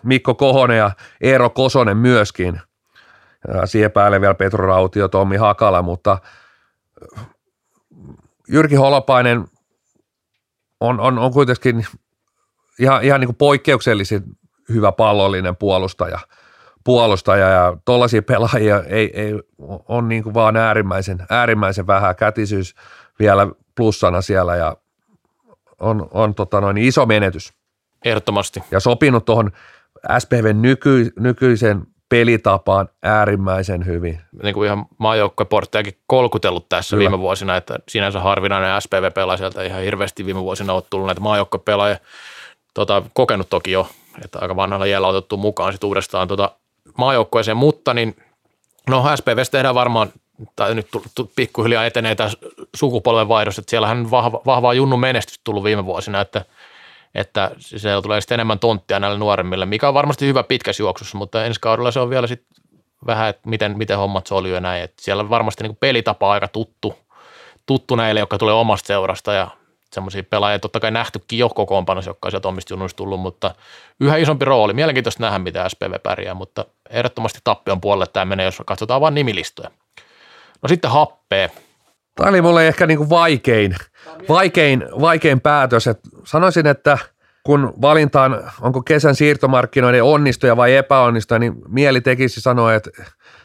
Mikko Kohonen ja Eero Kosonen myöskin. Ja siihen päälle vielä Petro Rautio, Tommi Hakala, mutta Jyrki Holopainen on kuitenkin ihan niin kuin poikkeuksellisen hyvä pallollinen puolustaja ja tollaisia pelaajia ei on niin kuin vaan äärimmäisen vähää, kätisyys vielä plussana siellä ja on iso menetys. Ehdottomasti. Ja sopinut tuohon SPV:n nykyisen pelitapaan äärimmäisen hyvin. Niin kuin ihan maajoukkueporttejakin kolkutellut tässä viime vuosina, että sinänsä harvinainen SPV-pelaaja, sieltä ihan hirveästi viime vuosina on tullut näitä maajoukkuepelaajia, kokenut toki jo, että aika vanhalla iällä otettu mukaan sitten uudestaan maajoukkueeseen, mutta niin, SPV:stä tehdään varmaan, tai nyt pikkuhiljaa etenee tämä sukupolven vaihdos, että siellähän on vahvaa junnun menestystä tullut viime vuosina, että siellä tulee sitten enemmän tonttia näille nuoremmille, mikä on varmasti hyvä pitkässä juoksussa, mutta ensi kaudella se on vielä sitten vähän, että miten hommat soljuu ja näin, että siellä on varmasti niin kuin pelitapa aika tuttu näille, jotka tulee omasta seurasta ja semmoisia pelaajia, totta kai nähtykin jo kokoonpanossa, jotka on sieltä omista junnuista tullut, mutta yhä isompi rooli. Mielenkiintoista nähdä, mitä SPV pärjää, mutta ehdottomasti tappion puolelle tämä menee, jos katsotaan vain nimilistoja. No sitten happea. Tämä oli mulle ehkä niin kuin vaikein päätös. Sanoisin, että kun valintaan, onko kesän siirtomarkkinoiden onnistuja vai epäonnistuja, niin mieli tekisi sanoa, että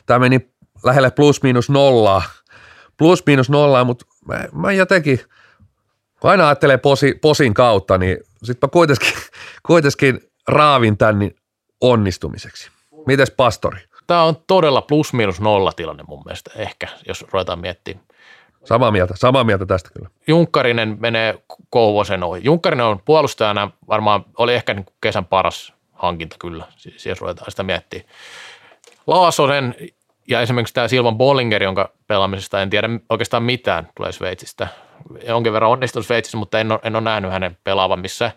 tämä meni lähelle plus miinus nollaa, mutta mä jotenkin, kun aina ajattelee posin kautta, niin sitten mä kuitenkin raavin tämän onnistumiseksi. Mites Pastori? Tämä on todella plus miinus nolla tilanne mun mielestä ehkä, jos ruvetaan miettimään. Samaa mieltä tästä kyllä. Junkkarinen menee Kohosen ohi. Junkkarinen on puolustajana, varmaan oli ehkä kesän paras hankinta kyllä, siis ruvetaan sitä miettimään. Laasonen ja esimerkiksi tämä Silvan Bollinger, jonka pelaamisesta en tiedä oikeastaan mitään, tulee Sveitsistä. Jonkin verran onnistunut Sveitsissä, mutta en ole nähnyt hänen pelaavan missä,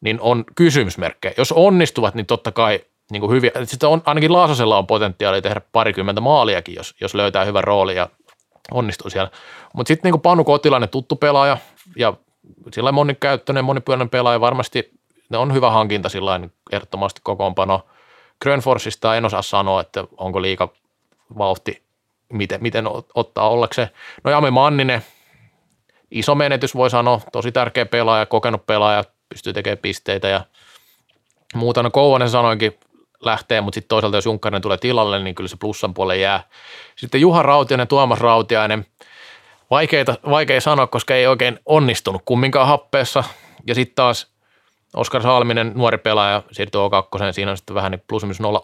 niin on kysymysmerkkejä. Jos onnistuvat, niin totta kai niin kuin hyviä. Sitten on, ainakin Laasosella on potentiaalia tehdä parikymmentä maaliakin, jos löytää hyvän roolin ja onnistuu siellä. Mutta sitten niin Panu Kotilainen, tuttu pelaaja ja sillä monikäyttöinen, monipuolinen pelaaja, varmasti ne on hyvä hankinta sillä ehdottomasti kokoonpano. Grönforsista en osaa sanoa, että onko liika vauhti, miten ottaa ollakseen. No Jami Manninen, iso menetys voi sanoa, tosi tärkeä pelaaja, kokenut pelaaja, pystyy tekemään pisteitä ja muuta. No Kouvonen sanoinkin lähtee, mutta sitten toisaalta jos Junkkarinen tulee tilalle, niin kyllä se plussan puolelle jää. Sitten Juha Rautiainen, Tuomas Rautiainen, vaikea sanoa, koska ei oikein onnistunut kumminkaan happeessa. Ja sitten taas Oskar Salminen, nuori pelaaja, siirtyy O2, siinä on sitten vähän niin plus-minus nolla.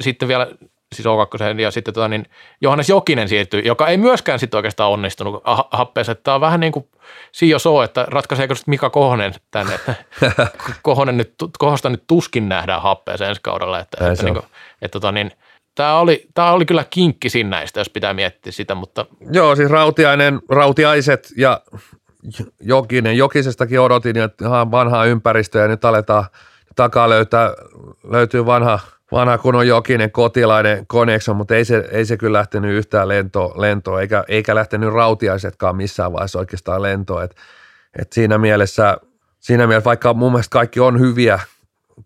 Sitten vielä siis O2 ja sitten Johannes Jokinen siirtyy, joka ei myöskään sitten oikeastaan onnistunut happeessa. Tämä on vähän niin kuin CSO, että ratkaiseeko Mika Kohonen tänne. Kohosta nyt tuskin nähdään happeessa ensi kaudella. Tämä oli kyllä kinkkisin näistä, jos pitää miettiä sitä, mutta. Joo, siis Rautiaiset ja Jokinen. Jokisestakin odotin, että vanhaa ympäristöä ja nyt aletaan takaa löytyy vanha kunnon Jokinen, Kotilainen, Konekson, mutta ei se kyllä lähtenyt yhtään lentoon eikä lähtenyt Rautiaisetkaan missään vaiheessa oikeastaan lentoon. Et siinä mielessä, vaikka mun mielestä kaikki on hyviä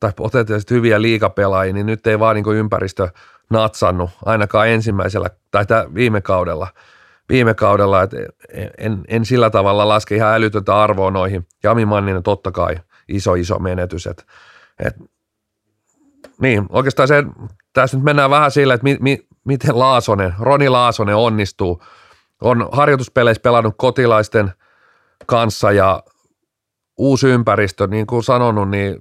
tai potentiaalisesti hyviä liigapelaajia, niin nyt ei vaan niin kuin ympäristö natsannut ainakaan ensimmäisellä tai viime kaudella, että en sillä tavalla laske ihan älytöntä arvoa noihin. Jami Manninen totta kai iso menetys, että niin, oikeastaan se, tässä nyt mennään vähän sillä, että miten Roni Laasonen onnistuu. On harjoituspeleissä pelannut kotilaisten kanssa ja uusi ympäristö, niin kuin sanonut, niin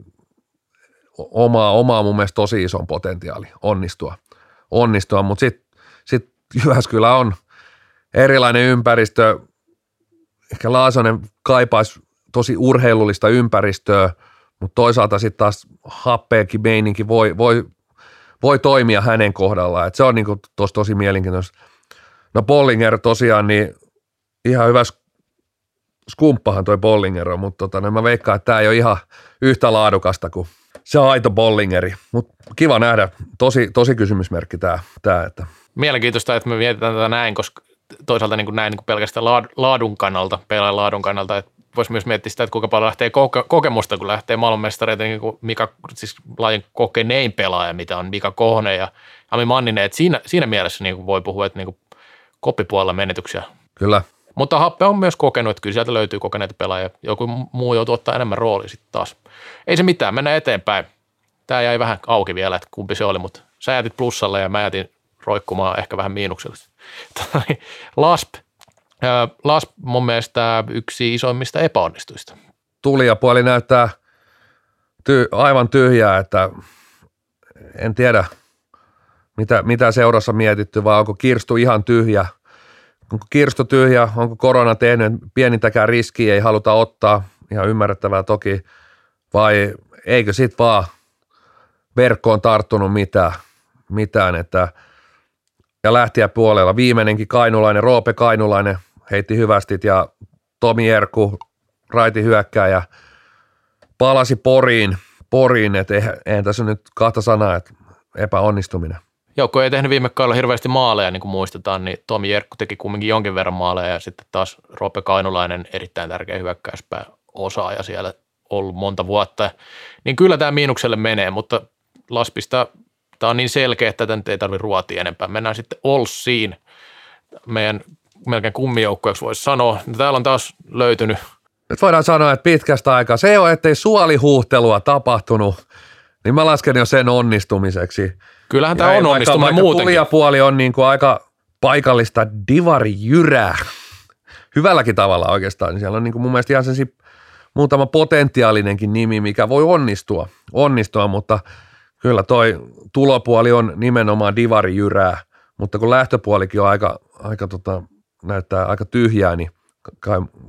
omaa mun mielestä tosi ison potentiaali onnistua, mutta sitten Jyväskylä on erilainen ympäristö. Ehkä Laasonen kaipaisi tosi urheilullista ympäristöä, mutta toisaalta sitten taas happeekin meininki voi toimia hänen kohdallaan. Et se on niinku tosi, tosi mielenkiintoista. No Bollinger tosiaan, niin ihan hyvä skumppahan toi Bollinger on, mutta mä veikkaan, että tämä ei ole ihan yhtä laadukasta kuin se on aito Bollingeri. Mutta kiva nähdä, tosi kysymysmerkki tämä. Että. Mielenkiintoista, että me mietitään tätä näin, koska toisaalta niin näin niin pelkästään pelaajan laadun kannalta, että voisi myös miettiä sitä, että kuinka paljon lähtee kokemusta, kun lähtee maailmanmestareita, niin Mika, siis lajin kokenein pelaaja, mitä on Mika Kohonen ja Jami Manninen, että siinä mielessä niin voi puhua, että niin koppipuolella menetyksiä. Kyllä. Mutta Happe on myös kokenut, että kyllä sieltä löytyy kokeneita pelaajia, joku muu joutuu ottaa enemmän roolia sitten taas. Ei se mitään, mennään eteenpäin. Tämä jäi vähän auki vielä, että kumpi se oli, mutta sä jätit plussalle ja mä jätin roikkumaan ehkä vähän miinukselle. LASP mun mielestä yksi isoimmista epäonnistuista. Tulijapuoli näyttää aivan tyhjää, että en tiedä mitä seurassa mietitty, vaan onko kirstu ihan tyhjä. Onko kirstu tyhjä, onko korona tehnyt, pienintäkään riskiä ei haluta ottaa, ihan ymmärrettävää toki, vai eikö sit vaan verkkoon tarttunut mitään että ja lähtiä puolella. Viimeinenkin Roope Kainulainen heitti hyvästit ja Tomi Erkku, raiti hyökkääjä, palasi Poriin, että eihän tässä nyt kahta sanaa, että epäonnistuminen. Joukko ei tehnyt viime kaudella hirveästi maaleja, niin kuin muistetaan, niin Tomi Erkku teki kumminkin jonkin verran maaleja ja sitten taas Roope Kainulainen, erittäin tärkeä hyökkäyspää osaaja siellä ollut monta vuotta. Niin kyllä tämä miinukselle menee, mutta LASPista tämä on niin selkeä, että tätä ei tarvitse ruotia enempää. Mennään sitten Olssiin, meidän melkein kummijoukkueeksi voisi sanoa. Täällä on taas löytynyt Nyt voidaan sanoa, että pitkästä aikaa, se ei ole, ettei suolihuuhtelua tapahtunut, niin mä lasken jo sen onnistumiseksi. Kyllähän tämä on onnistunut muutenkin. Pulijapuoli on niin kuin aika paikallista divarijyrää, hyvälläkin tavalla oikeastaan. Niin siellä on niin kuin mun mielestä ihan se muutama potentiaalinenkin nimi, mikä voi onnistua, mutta kyllä toi tulopuoli on nimenomaan divarijyrää, mutta kun lähtöpuolikin on aika näyttää aika tyhjää, niin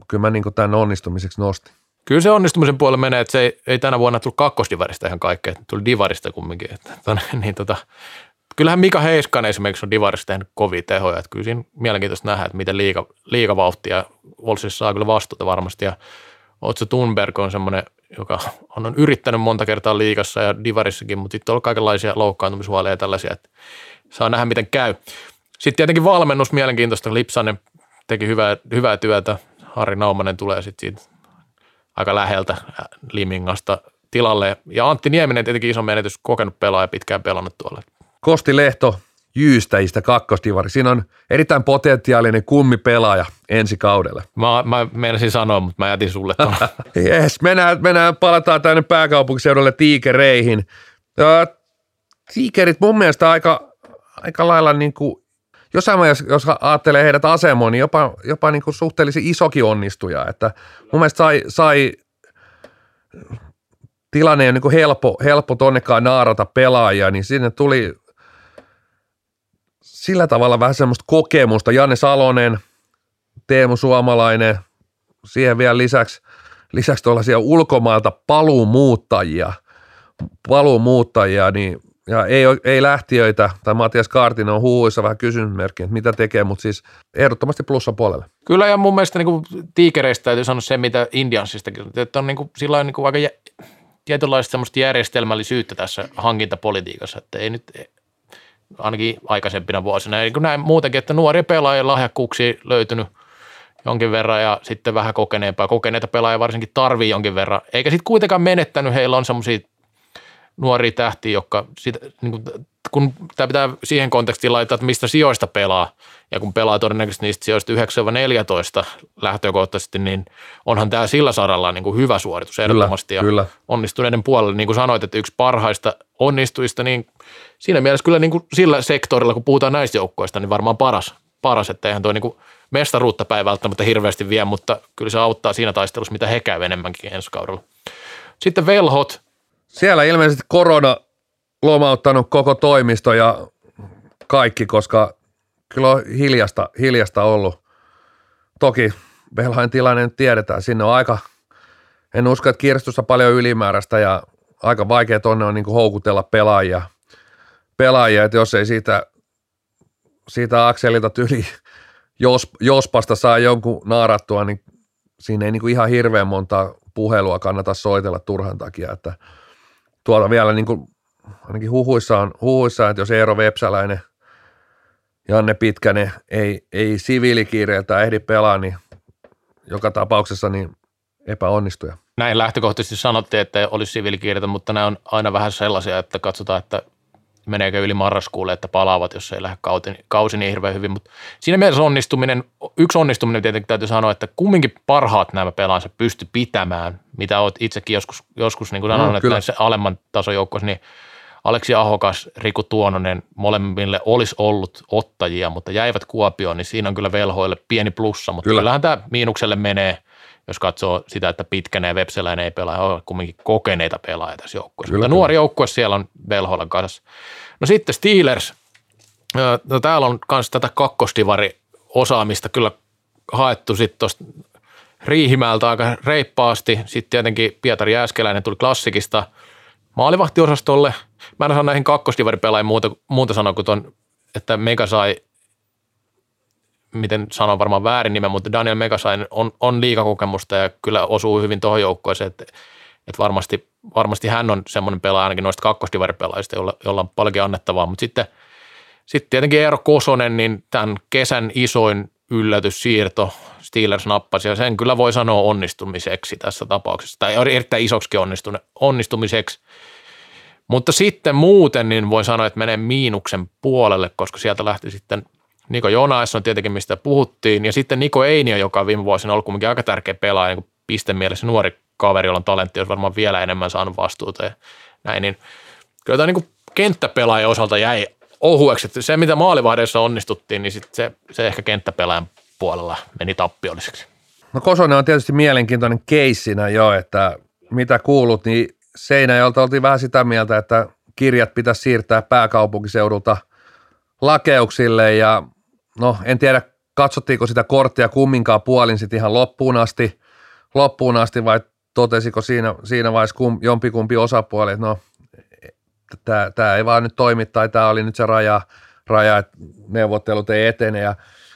kyllä mä niin kuin tämän onnistumiseksi nostin. Kyllä se onnistumisen puolella menee, että se ei tänä vuonna tullut kakkosdivarista ihan kaikkea, tuli divarista kumminkin. Kyllähän Mika Heiskanen esimerkiksi on divarissa tehnyt kovia tehoja, että kyllä siinä mielenkiintoista nähdä, että miten liikavauhtia Wolfsissa saa kyllä vastuuta varmasti. Ja Otso Thunberg on semmoinen, joka on yrittänyt monta kertaa liigassa ja divarissakin, mutta sitten on ollut kaikenlaisia loukkaantumishuolia ja tällaisia, että saa nähdä miten käy. Sitten tietenkin valmennus mielenkiintoista, Lipsanen teki hyvää työtä, Harri Naumanen tulee sitten siitä aika läheltä Limingasta tilalle. Ja Antti Nieminen tietenkin iso menetys, kokenut pelaaja, pitkään pelannut tuolla. Kosti Lehto Jyystäjistä kakkosdivari. Siinä on erittäin potentiaalinen kummipelaaja ensi kaudelle. Mä meinasin sanoa, mutta mä jätin sulle tuon. Jes, mennään, palataan tänne pääkaupunkiseudulle tiikereihin. Tiikerit mun mielestä aika lailla niin kuin, jos ajattelee heidät asemoon, niin jopa niin kuin suhteellisen isokin onnistuja. Että mun mielestä sai tilanne ei ole niin helppo tonnekaan naarata pelaajia, niin sinne tuli sillä tavalla vähän semmoista kokemusta. Janne Salonen, Teemu Suomalainen, siihen vielä lisäksi tuollaisia ulkomailta paluumuuttajia niin, ja ei lähtiöitä, tai Matias Kaartinen on huhuissa vähän kysymysmerkki, että mitä tekee, mutta siis ehdottomasti plussan puolelle. Kyllä, ja mun mielestä niin tiikereistä täytyy sanoa se, mitä Indiansistakin, että on niin sillä niin aika tietynlaista semmoista järjestelmällisyyttä tässä hankintapolitiikassa, että ei nyt ainakin aikaisempina vuosina. Eli kun näin muutenkin, että nuoria pelaajia lahjakkuuksia löytynyt jonkin verran ja sitten vähän kokeneempaa. Kokeneita pelaajia varsinkin tarvii jonkin verran, eikä sitten kuitenkaan menettänyt. Heillä on semmoisia nuoria tähtiä, jotka sit, niin kun tämä pitää siihen kontekstiin laittaa, että mistä sijoista pelaa ja kun pelaa todennäköisesti niistä sijoista 9-14 lähtökohtaisesti, niin onhan tämä sillä saralla niin kuin hyvä suoritus ehdottomasti ja kyllä. Onnistuneiden puolella, niin kuin sanoit, että yksi parhaista onnistuista, niin siinä mielessä kyllä niin kuin sillä sektorilla, kun puhutaan näistä joukkoista, niin varmaan paras että eihän tuo niin kuin mestaruutta päin välttämättä hirveästi vie, mutta kyllä se auttaa siinä taistelussa, mitä he käy enemmänkin ensi kaudella. Sitten velhot. Siellä ilmeisesti korona lomauttanut koko toimisto ja kaikki, koska kyllä on hiljasta ollut. Toki Velhain tilanne nyt tiedetään. Sinne on en usko, että kirstussa paljon ylimääräistä ja aika vaikea tonne on niin kuin houkutella pelaajia, että jos ei siitä akselilta tyli jospasta saa jonkun naarattua, niin siinä ei niin kuin ihan hirveän montaa puhelua kannata soitella turhan takia, että tuolla vielä niin kuin ainakin huhuissa, että jos Eero Vepsäläinen, Janne Pitkänen ei siviilikiireeltä ehdi pelaa, niin joka tapauksessa niin epäonnistuja. Näin lähtökohtaisesti sanottiin, että olisi siviilikiireeltä, mutta nämä on aina vähän sellaisia, että katsotaan, että meneekö yli marraskuulle, että palaavat, jos ei lähde kausi niin hirveän hyvin. Mutta siinä mielessä yksi onnistuminen tietenkin täytyy sanoa, että kumminkin parhaat nämä pelaansa pysty pitämään, mitä olet itsekin joskus niin kuin sanon, että näissä alemman tason joukkoissa, niin Aleksi Ahokas, Riku Tuononen, molemmille olisi ollut ottajia, mutta jäivät Kuopioon, niin siinä on kyllä velhoille pieni plussa, mutta kyllähän tämä miinukselle menee, jos katsoo sitä, että Pitkänen ja Vepseläinen ei pelaa, on kumminkin kokeneita pelaajia tässä joukkueessa. Mutta nuori joukkue siellä on velhoillan kanssa. No sitten Steelers. No, täällä on myös tätä kakkosdivariosaamista kyllä haettu sitten tuosta Riihimäeltä aika reippaasti. Sitten tietenkin Pietari Jääskeläinen tuli klassikista maalivahtiosastolle. Mä en saa näihin kakkosdivaripelaajiin muuta sanoa kuin tuon, että Mega sai, miten sanon varmaan väärin nimen, mutta Daniel Megasain on liigakokemusta ja kyllä osuu hyvin tuohon joukkoeseen, että varmasti hän on semmoinen pelaaja ainakin noista kakkosdivaripelaajista, jolla on paljonkin annettavaa, mutta sitten tietenkin Eero Kosonen, niin tämän kesän isoin yllätyssiirto Steelers nappasi ja sen kyllä voi sanoa onnistumiseksi tässä tapauksessa, tai erittäin isoksikin onnistumiseksi, mutta sitten muuten niin voi sanoa, että menee miinuksen puolelle, koska sieltä lähti sitten Niko Jonasson tietenkin, mistä puhuttiin, ja sitten Niko Einiö, joka viime vuosina on ollut kuitenkin aika tärkeä pelaaja niin pistemielessä nuori kaveri, jolla on talentti, olisi varmaan vielä enemmän saanut vastuuta ja näin. Niin kyllä tämä niin kenttäpelaajan osalta jäi ohueksi. Että se, mitä maalivahdeissa onnistuttiin, niin sit se ehkä kenttäpelaajan puolella meni tappiolliseksi. No Kosonen on tietysti mielenkiintoinen keissinä jo, että mitä kuulut, niin Seinäjoelta oltiin vähän sitä mieltä, että kirjat pitäisi siirtää pääkaupunkiseudulta Lakeuksille ja no en tiedä, katsottiinko sitä korttia kumminkaan puolin sitten ihan loppuun asti vai totesiko siinä vaiheessa jompikumpi osapuoli, että no tämä ei vaan nyt toimi tai tämä oli nyt se raja, että neuvottelut ei etene ja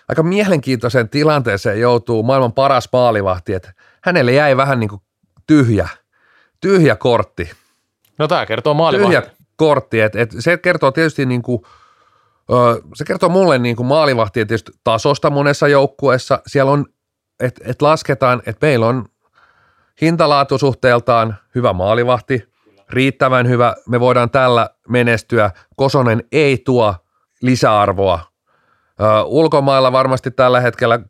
aika mielenkiintoiseen tilanteeseen joutuu maailman paras maalivahti, että hänelle jäi vähän niin kuin tyhjä kortti. No tämä kertoo maalivahti. Tyhjä kortti, että se kertoo tietysti niin kuin se kertoo mulle niin kuin maalivahtien tietysti tasosta monessa joukkueessa. Siellä on, että lasketaan, että meillä on hintalaatusuhteeltaan hyvä maalivahti, riittävän hyvä. Me voidaan tällä menestyä. Kosonen ei tuo lisäarvoa. Ulkomailla varmasti tällä hetkellä,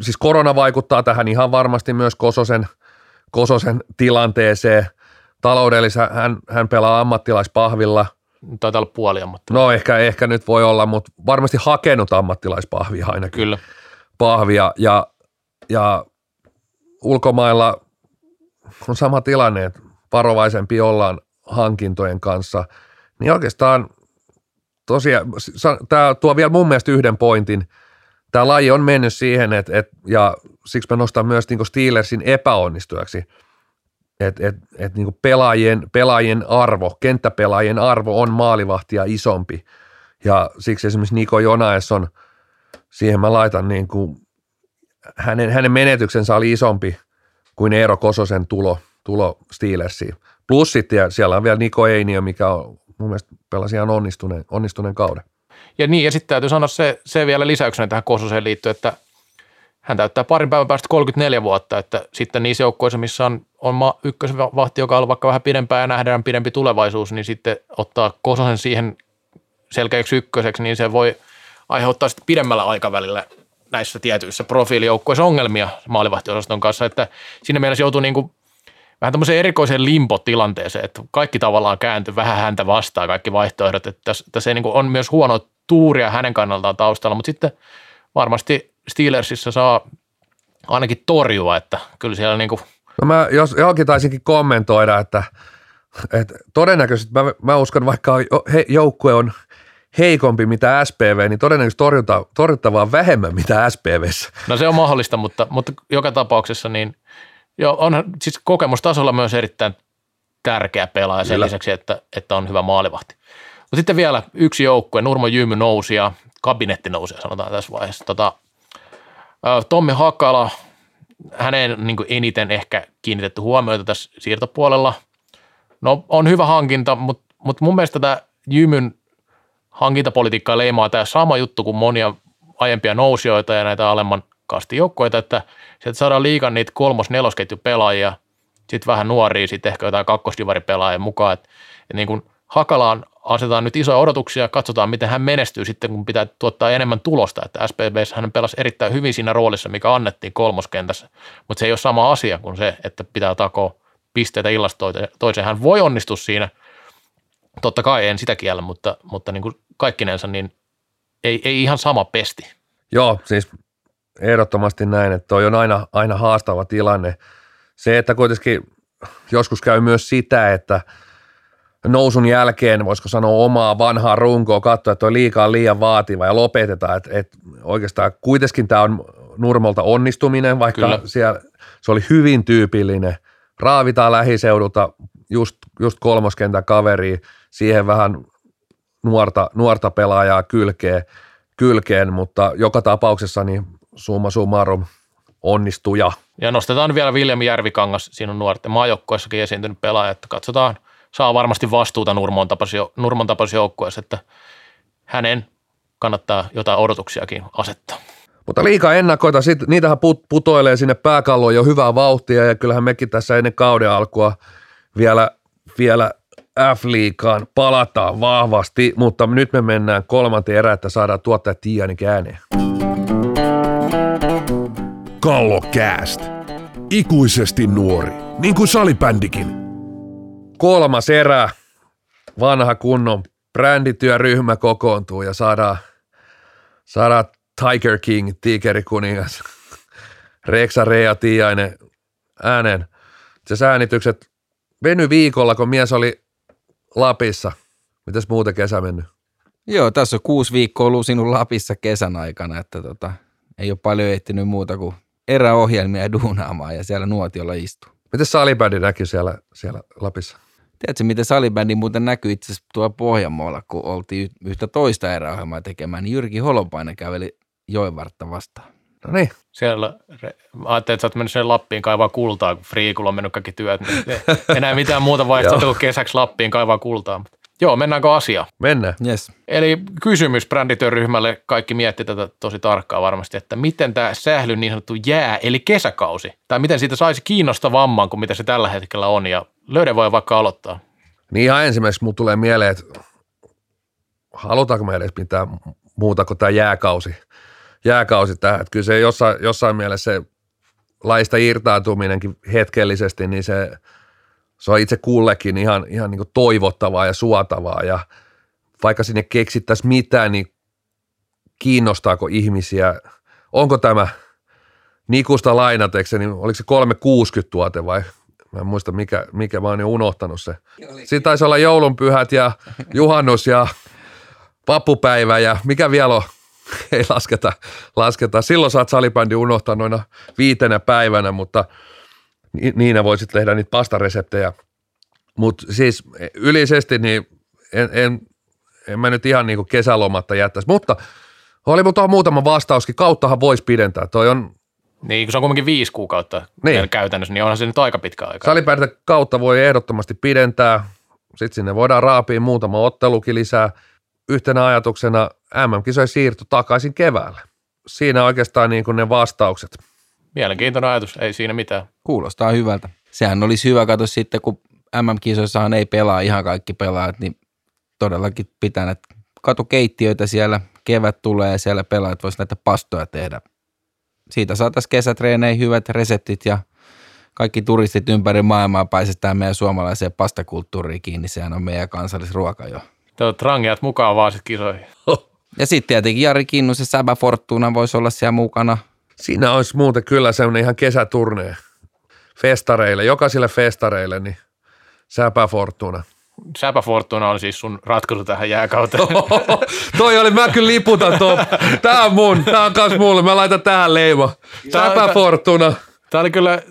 siis korona vaikuttaa tähän ihan varmasti myös Kososen tilanteeseen. Taloudellisesti hän pelaa ammattilaispahvilla. Taitaa olla puoli ammattilainen. No ehkä nyt voi olla, mutta varmasti hakenut ammattilaispahvia ainakin. Kyllä. Pahvia ja ulkomailla on sama tilanne, että varovaisempi ollaan hankintojen kanssa. Niin oikeastaan tosiaan, tämä tuo vielä mun mielestä yhden pointin. Tämä laji on mennyt siihen, ja siksi mä nostan myös niin kuin Steelersin epäonnistujaksi. Että niin kuin pelaajien arvo, kenttäpelaajien arvo on maalivahtia isompi. Ja siksi esimerkiksi Niko Jonasson, siihen mä laitan niin kuin, hänen menetyksensä oli isompi kuin Eero Kososen tulo Steelersiin. Plus sitten siellä on vielä Niko Einiö, mikä on mun mielestä pelasi ihan onnistuneen kauden. Ja niin, ja sitten täytyy sanoa se vielä lisäyksenä tähän Kososeen liittyen, että hän täyttää parin päivän päästä 34 vuotta, että sitten niissä joukkoissa, missä on ykkösvahti, joka on ollut vaikka vähän pidempään ja nähdään pidempi tulevaisuus, niin sitten ottaa Kososen siihen selkeäksi ykköseksi, niin se voi aiheuttaa sitten pidemmällä aikavälillä näissä tietyissä profiilijoukkoissa ongelmia maalivahtiosaston kanssa, että siinä mielessä joutuu niin kuin vähän tämmöiseen erikoiseen limpotilanteeseen, että kaikki tavallaan kääntyy vähän häntä vastaan, kaikki vaihtoehdot, että tässä ei niin kuin on myös huonoa tuuria hänen kannaltaan taustalla, mutta sitten varmasti Steelersissä saa ainakin torjua, että kyllä siellä niinku. No mä johonkin taisinkin kommentoida, että todennäköisesti mä uskon, vaikka joukkue on heikompi mitä SPV, niin todennäköisesti torjuttavaa vähemmän mitä SPVssä. No se on mahdollista, mutta joka tapauksessa niin jo on siis kokemustasolla myös erittäin tärkeä pelaaja sen lisäksi, että on hyvä maalivahti. Mutta sitten vielä yksi joukkue, Nurmo Jymy nousi ja kabinetti nousi, sanotaan tässä vaiheessa. Tommi Hakala, häneen niin kuin eniten ehkä kiinnitetty huomiota tässä siirtopuolella. No on hyvä hankinta, mutta mun mielestä tämä Jymyn hankintapolitiikkaa leimaa tämä sama juttu kuin monia aiempia nousijoita ja näitä alemman kastin joukkoita, että sieltä saadaan liikan niitä kolmos-nelosketjupelaajia, sitten vähän nuoria, sitten ehkä jotain kakkosdivaripelaajia mukaan. Että niin kuin Hakalaan asetetaan nyt isoja odotuksia ja katsotaan, miten hän menestyy sitten, kun pitää tuottaa enemmän tulosta. Että SPB:ssä hän pelasi erittäin hyvin siinä roolissa, mikä annettiin kolmoskentässä, mutta se ei ole sama asia kuin se, että pitää takoa pisteitä illasta toiseen. Hän voi onnistua siinä, totta kai en sitä kiellä, mutta niin kuin kaikkinensa niin ei ihan sama pesti. Joo, siis ehdottomasti näin, että toi on aina haastava tilanne. Se, että kuitenkin joskus käy myös sitä, että nousun jälkeen, voisiko sanoa omaa vanhaa runkoa, katsoa, että toi liikaa liian vaativa ja lopetetaan, että oikeastaan kuitenkin tämä on Nurmolta onnistuminen, vaikka kyllä siellä se oli hyvin tyypillinen. Raavitaan lähiseudulta just kolmoskentän kaveria, siihen vähän nuorta pelaajaa kylkeen, mutta joka tapauksessa niin summa summarum onnistuja. Ja nostetaan vielä Viljami Järvikangas, siinä on nuorten maajoukkueessakin esiintynyt pelaaja, että katsotaan. Saa varmasti vastuuta Nurmon tapaisessa joukkueessa, että hänen kannattaa jotain odotuksiakin asettaa. Mutta liikaa ennakoita, niitähän putoilee sinne pääkalloon jo hyvää vauhtia, ja kyllähän mekin tässä ennen kauden alkua vielä F-liigaan palataan vahvasti, mutta nyt me mennään kolmanteen erään, että saadaan tuottaa Tiiainen ääneen. Kallokääst. ikuisesti nuori, niin kuin salibändikin. 3. erä. Vanha kunnon brändityöryhmä kokoontuu ja saadaan Tiger King, tiikerikuningas, Rex Rea Tiiainen äänen. Se äänitykset veny viikolla, kun mies oli Lapissa. Mitäs muuta kesä mennyt? Joo, tässä on 6 viikkoa ollut sinun Lapissa kesän aikana, että ei ole paljon ehtinyt muuta kuin eräohjelmia duunaamaan ja siellä nuotiolla istuu. Miten salibändi näkyy siellä Lapissa? Tiedätkö, miten salibändi muuten näkyy itse asiassa tuolla Pohjanmaalla, kun oltiin yhtä toista eräohjelmaa tekemään, niin Jyrki Holopainen käveli Joenvartta vastaan. No niin. Siellä, ajattelin, että sä oot mennyt sinne Lappiin kaivaa kultaa, kun Friikulla on mennyt kaikki työt. Enää mitään muuta vaihtoehtoa kuin kesäksi Lappiin kaivaa kultaa. Mutta joo, mennäänkö asiaan? Mennään. Yes. Eli kysymys brändityöryhmälle, kaikki miettii tätä tosi tarkkaan varmasti, että miten tämä sählyn niin sanottu jää, eli kesäkausi, tai miten siitä saisi kiinnostavamman kuin mitä se tällä hetkellä on, ja Löydä voi vaikka aloittaa. Niin ihan ensimmäiseksi mun tulee mieleen, että halutaanko me edes mitään muuta kuin tämä jääkausi tähän. Että kyllä se jossain mielessä se laista irtaantuminenkin hetkellisesti, niin se on itse kullekin ihan niin kuin toivottavaa ja suotavaa. Ja vaikka sinne keksittäisiin mitään, niin kiinnostaako ihmisiä? Onko tämä Nikusta lainateksi, niin oliko se 360 tuote vai? Mä en muista, mikä mä oon jo unohtanut se. Siinä taisi olla joulunpyhät ja juhannus ja vappupäivä ja mikä vielä on? Ei lasketa. Silloin sä oot salibändi unohtaa noina 5 päivänä, mutta niinä voisit tehdä niitä pastareseptejä. Mutta siis yleisesti niin en mä nyt ihan niinku kesälomatta jättäisi. Mutta oli mutta muutama vastauskin. Kauttahan voisi pidentää. Toi on... Niin, kun se on kuitenkin 5 kuukautta niin. Käytännössä, niin onhan se nyt aika pitkä aika. Salibändin kautta voi ehdottomasti pidentää. Sitten sinne voidaan raapia muutama ottelukin lisää. Yhtenä ajatuksena MM-kisojen siirto takaisin keväälle. Siinä oikeastaan niin kuin ne vastaukset. Mielenkiintoinen ajatus, ei siinä mitään. Kuulostaa hyvältä. Sehän olisi hyvä, kato sitten, kun MM-kisoissahan ei pelaa ihan kaikki pelaajat, niin todellakin pitää näitä katukeittiöitä siellä. Kevät tulee ja siellä pelaajat voisi näitä pastoja tehdä. Siitä saataisiin kesätreeneihin hyvät reseptit ja kaikki turistit ympäri maailmaa päästetään meidän suomalaiseen pastakulttuuriin kiinni. Sehän on meidän kansallisruoka jo. Te olet rangeat mukaan vaan sitten kisoihin. Ja sitten tietenkin Jari Kinnusen Säbä Fortuna voisi olla siellä mukana. Siinä olisi muuten kyllä sellainen ihan kesäturnee festareille, jokaisille festareille, niin Säbä Fortuna. Säpä Fortuna on siis sun ratkaisu tähän jääkauteen. Toi oli, mä kyllä liputan tuon. Tää on mun, tää on kans mulle. Mä laitan tähän leima. Säpä Fortuna. Tää oli kyllä,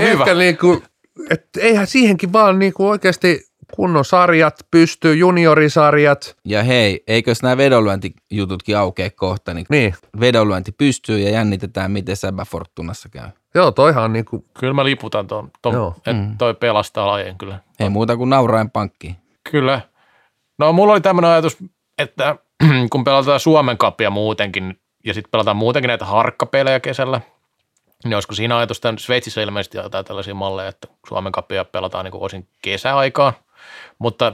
hyvä. Ehkä niinku, että eihän siihenkin vaan niinku oikeasti kunnon sarjat pystyy, juniorisarjat. Ja hei, eikös nämä vedonlyöntijututkin aukee kohta, niin. Vedonlyönti pystyy ja jännitetään, miten Säbä Fortunassa käy. Joo, toihan niinku. Kyllä mä liputan tuon, että toi pelastaa lajien kyllä. Ei muuta kuin nauraen pankkiin. Kyllä. No mulla oli tämmöinen ajatus, että kun pelataan Suomen Cupia muutenkin, ja sitten pelataan muutenkin näitä harkkapelejä kesällä, niin olisiko siinä ajatus, että Sveitsissä ilmeisesti jotain tällaisia malleja, että Suomen Cupia pelataan niin kuin osin kesäaikaan. Mutta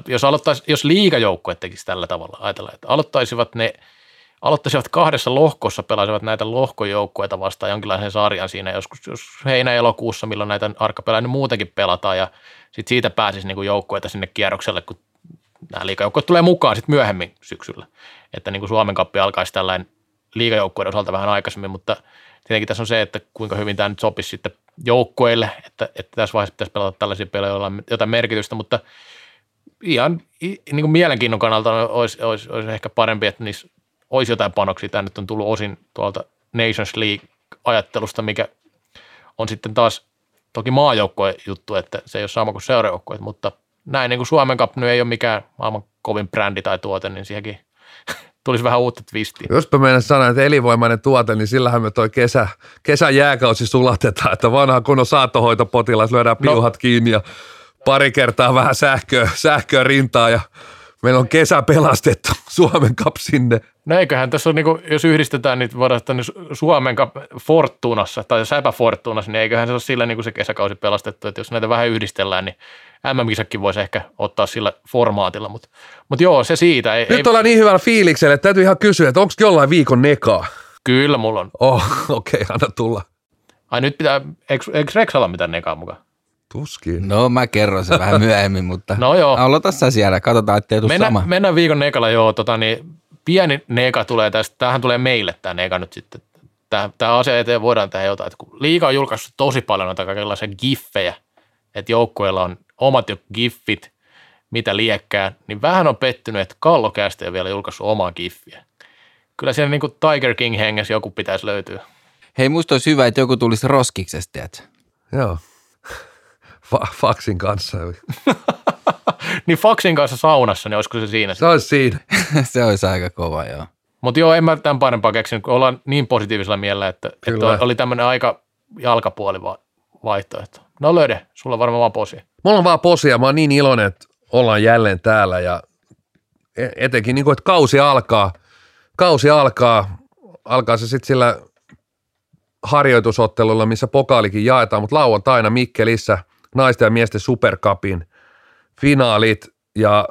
jos liigajoukkue tekisi tällä tavalla, ajatellaan, että aloittaisivat 2 lohkossa, pelaisivat näitä lohkojoukkueita vastaan jonkinlaisen sarjan siinä joskus heinä-elokuussa, milloin näitä arkkapelejä niin muutenkin pelataan ja sitten siitä pääsisi niinku joukkueita sinne kierrokselle, kun nämä liigajoukkueet tulee mukaan sitten myöhemmin syksyllä, että niinku Suomen Cuppi alkaisi tällainen liigajoukkueiden osalta vähän aikaisemmin, mutta tietenkin tässä on se, että kuinka hyvin tämä nyt sopisi sitten joukkueille, että tässä vaiheessa pitäisi pelata tällaisia pelejä, joilla on jotain merkitystä, mutta ihan niin kuin mielenkiinnon kannalta olisi ehkä parempi, että niissä olisi jotain panoksia. Tämä nyt on tullut osin tuolta Nations League-ajattelusta, mikä on sitten taas toki maajoukkojen juttu, että se ei ole sama kuin seurajoukkoja, mutta näin niin kuin Suomen Cup nyt ei ole mikään maailman kovin brändi tai tuote, niin siihenkin tulisi vähän uutta twistiä. Jospa meidän sanoa, että elinvoimainen tuote, niin sillähän me toi kesäjääkausi sulatetaan, että vanha kunnon saattohoitopotilas lyödään piuhat kiinni ja pari kertaa vähän sähköä rintaa ja meillä on kesä pelastettu Suomen Cup sinne. No eiköhän tässä on, niin kuin, jos yhdistetään, niin voidaan Suomen Cup Fortunassa tai Säpä Fortunassa, niin eiköhän se ole sillä niin kuin se kesäkausi pelastettu, että jos näitä vähän yhdistellään, niin MM-kisatkin voisi ehkä ottaa sillä formaatilla, mutta joo, se siitä. Nyt ollaan niin hyvällä fiiliksellä, että täytyy ihan kysyä, että onko jollain viikon nekaa? Kyllä mulla on. Okei, anna tulla. Ai nyt pitää, eikö Reksalla mitään nekaa mukaan? Tuskin. No mä kerron sen vähän myöhemmin, mutta no joo. Aloita sä siellä, katsotaan ettei tuu sama. Mennään viikon nekalla, joo, pieni neka tulee tästä, tämähän tulee meille tämä neka nyt sitten. Tämä asia eteen voidaan tehdä jotain, että kun liiga on julkaissut tosi paljon noita kaikenlaisia giffejä, että joukkueilla on omat jo giffit, mitä liekkää, niin vähän on pettynyt, että Kallokääst ei vielä julkaissut omaa giffiä. Kyllä siellä niin kuin Tiger King -hengessä joku pitäisi löytyä. Hei, musta olisi hyvä, että joku tulisi roskiksesta, joo. Faksin kanssa. Niin faksin kanssa saunassa, niin olisiko se siinä? Se olisi siinä. Se olisi aika kova, joo. Mutta joo, en mä tämän parempaa keksinyt, kun ollaan niin positiivisella mielellä, että oli tämmöinen aika jalkapuoli vaihtoehto. No Löde, sulla on varmaan vaan posia. Mulla on vaan posia, mä oon niin iloinen, että ollaan jälleen täällä ja etenkin niin kuin, että kausi alkaa se sitten sillä harjoitusottelulla, missä pokaalikin jaetaan, mutta lauantaina Mikkelissä naisten ja miesten supercupin finaalit ja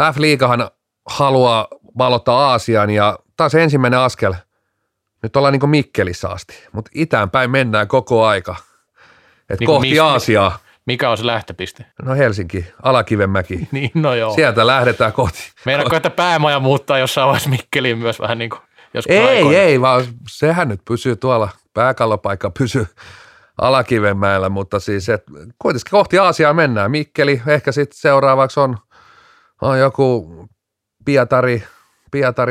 F-liigahan haluaa valottaa Aasian ja taas ensimmäinen askel. Nyt ollaan niin kuin Mikkelissä asti, mutta itään päin mennään koko aika. Et niin kohti Aasiaa. Mikä on se lähtöpiste? No Helsinki, Alakivenmäki. Niin, no joo. Sieltä lähdetään kohti. Meinaatko, että päämaja muuttaa jossain vaiheessa Mikkeliin myös vähän niin kuin joskus aikoina? Ei, vaan sehän nyt pysyy tuolla, pääkallopaikka pysyy Alakivenmäellä, mutta siis kuitenkin kohti Aasiaa mennään. Mikkeli, ehkä sitten seuraavaksi on joku Pietari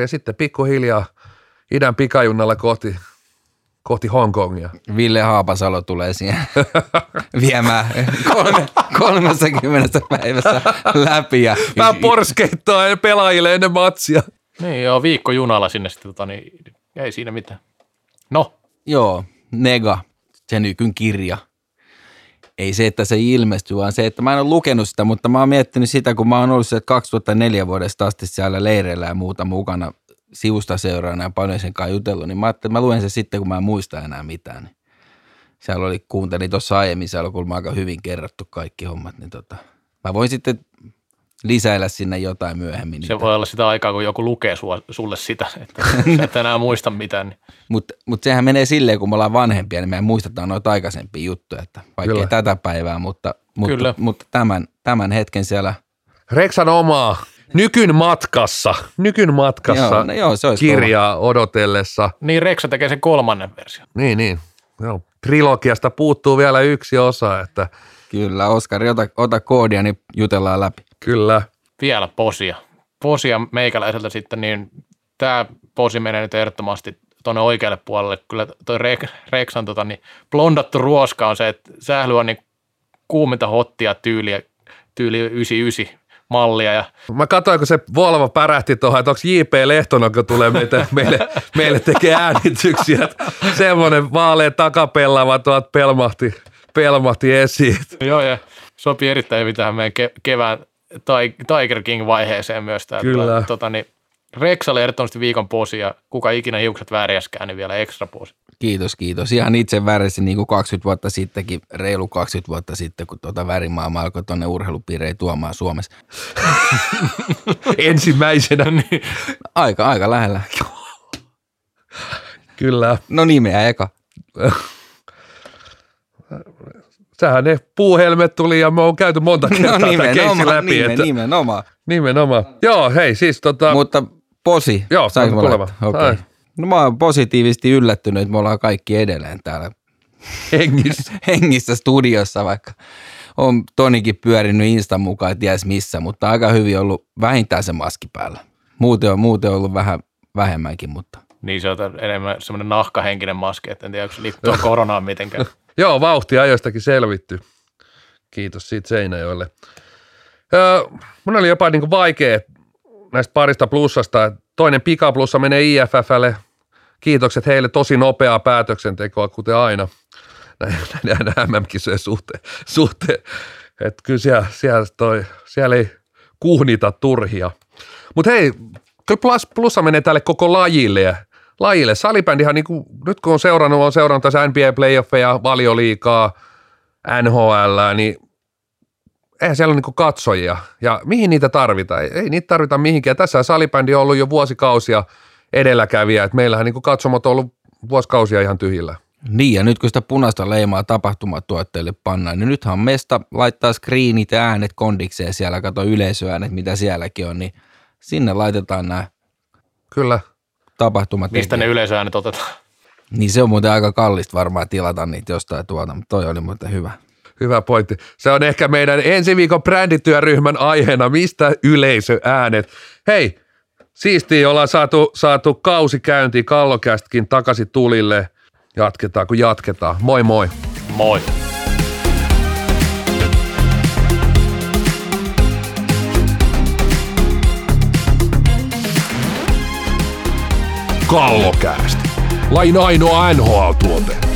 ja sitten pikkuhiljaa idän pikajunnalla kohti Hongkongia. Ville Haapasalo tulee siihen viemään 30 päivässä läpi. Vähän porskeittaa pelaajille ennen matsia. Niin joo, viikko junalla sinne sitten, niin ei siinä mitään. No. Joo, nega, se nykyn kirja. Ei se, että se ilmestyy, vaan se, että mä en ole lukenut sitä, mutta mä oon miettinyt sitä, kun mä oon ollut sieltä 2004 vuodesta asti siellä leireillä ja muuta mukana sivusta seuraana ja paljon sen kanssa jutellut, niin mä ajattelin, että mä luen sen sitten, kun mä en muista enää mitään. Siellä oli, kuuntelin tuossa aiemmin, siellä oli kuulemma aika hyvin kerrottu kaikki hommat, niin mä voin sitten lisäillä sinne jotain myöhemmin. Se niitä voi olla sitä aikaa, kun joku lukee sulle sitä, että sä et enää muista mitään. Niin. Mutta sehän menee silleen, kun me ollaan vanhempia, niin me muistetaan noita aikaisempia juttuja, että vaikka ei tätä päivää, mutta tämän hetken siellä. Reksan omaa Nykyn matkassa joo, se kirjaa kova odotellessa. Niin, Reksa tekee sen kolmannen version. Niin. Joo. Trilogiasta puuttuu vielä yksi osa, että kyllä, Oskari, ota koodia, niin jutellaan läpi. Kyllä. Vielä posia. Posia meikäläiseltä sitten, niin tämä posi menee nyt ehdottomasti tuonne oikealle puolelle. Kyllä toi Reksan blondattu ruoska on se, että sähly on niin kuuminta hottia tyyli 99 mallia. Ja mä katsoin, kun se Volvo pärähti tuohon, että onko J.P. Lehtonen, joka tulee meille tekee äänityksiä. Semmoinen vaalea takapellava tuolta pelmahti esiin. Joo, ja sopii erittäin hyvin tähän meidän kevään Tiger King-vaiheeseen myös. Tää kyllä. Reksalle erittäin viikon posi ja kuka ikinä hiukset väriäskään, niin vielä ekstra posi. Kiitos. Ihan itse värisin niin kuin 20 vuotta sittenkin, reilu 20 vuotta sitten, kun värimaailma alkoi tuonne urheilupiireen tuomaan Suomessa. Ensimmäisenä. Niin. Aika lähellä. Kyllä. No nimeä eka. Sähän ne puuhelmet tuli ja me on käyty monta kertaa tämän keissin läpi. Nimenomaan. Joo, hei siis mutta posi. Joo, saanko kuulemma. Okay. No mä oon positiivisesti yllättynyt, että me ollaan kaikki edelleen täällä hengissä studiossa, vaikka on Tonikin pyörinyt Instan mukaan, et ties missä, mutta aika hyvin ollut vähintään se maski päällä. Muuten on ollut vähän vähemmänkin, mutta niin se on enemmän semmoinen nahkahenkinen maski, että en tiedä, onko se liittyy koronaan mitenkään. Joo, vauhtiajoistakin selvitty. Kiitos siitä Seinäjoelle. Mun oli jopa niin vaikea näistä parista plussasta. Toinen pikaplussa menee IFFlle. Kiitokset heille, tosi nopeaa päätöksentekoa, kuten aina näiden MM-kisojen suhteen. Että kyllä siellä ei kuhnita turhia. Mutta hei, kyllä plussa menee tälle koko lajille. Salibändihan niin kuin, nyt kun on seurannut tässä NBA-playoffeja, Valioliigaa, NHL, niin eihän siellä ole niin kuin katsojia. Ja mihin niitä tarvitaan? Ei niitä tarvita mihinkään. Tässä salibändi on ollut jo vuosikausia edelläkävijä. Et meillähän niin kuin katsomot on ollut vuosikausia ihan tyhjillä. Niin, ja nyt kun sitä punaista leimaa tapahtumatuotteille pannaan, niin nythän mesta laittaa screenit ja äänet kondikseen siellä, kato yleisöäänet, mitä sielläkin on, niin sinne laitetaan nämä kyllä tapahtumat. Mistä ne yleisöäänet otetaan? Niin se on muuten aika kallista varmaan tilata niitä jostain tuolta, mutta toi oli muuten hyvä. Hyvä pointti. Se on ehkä meidän ensi viikon brändityöryhmän aiheena, mistä yleisöäänet. Hei, siistiä ollaan saatu kausi käyntiin, Kallokäästäkin takaisin tulille. Jatketaan kun jatketaan. Moi moi. Moi. Kallokääst. Lain ainoa NHL-tuote.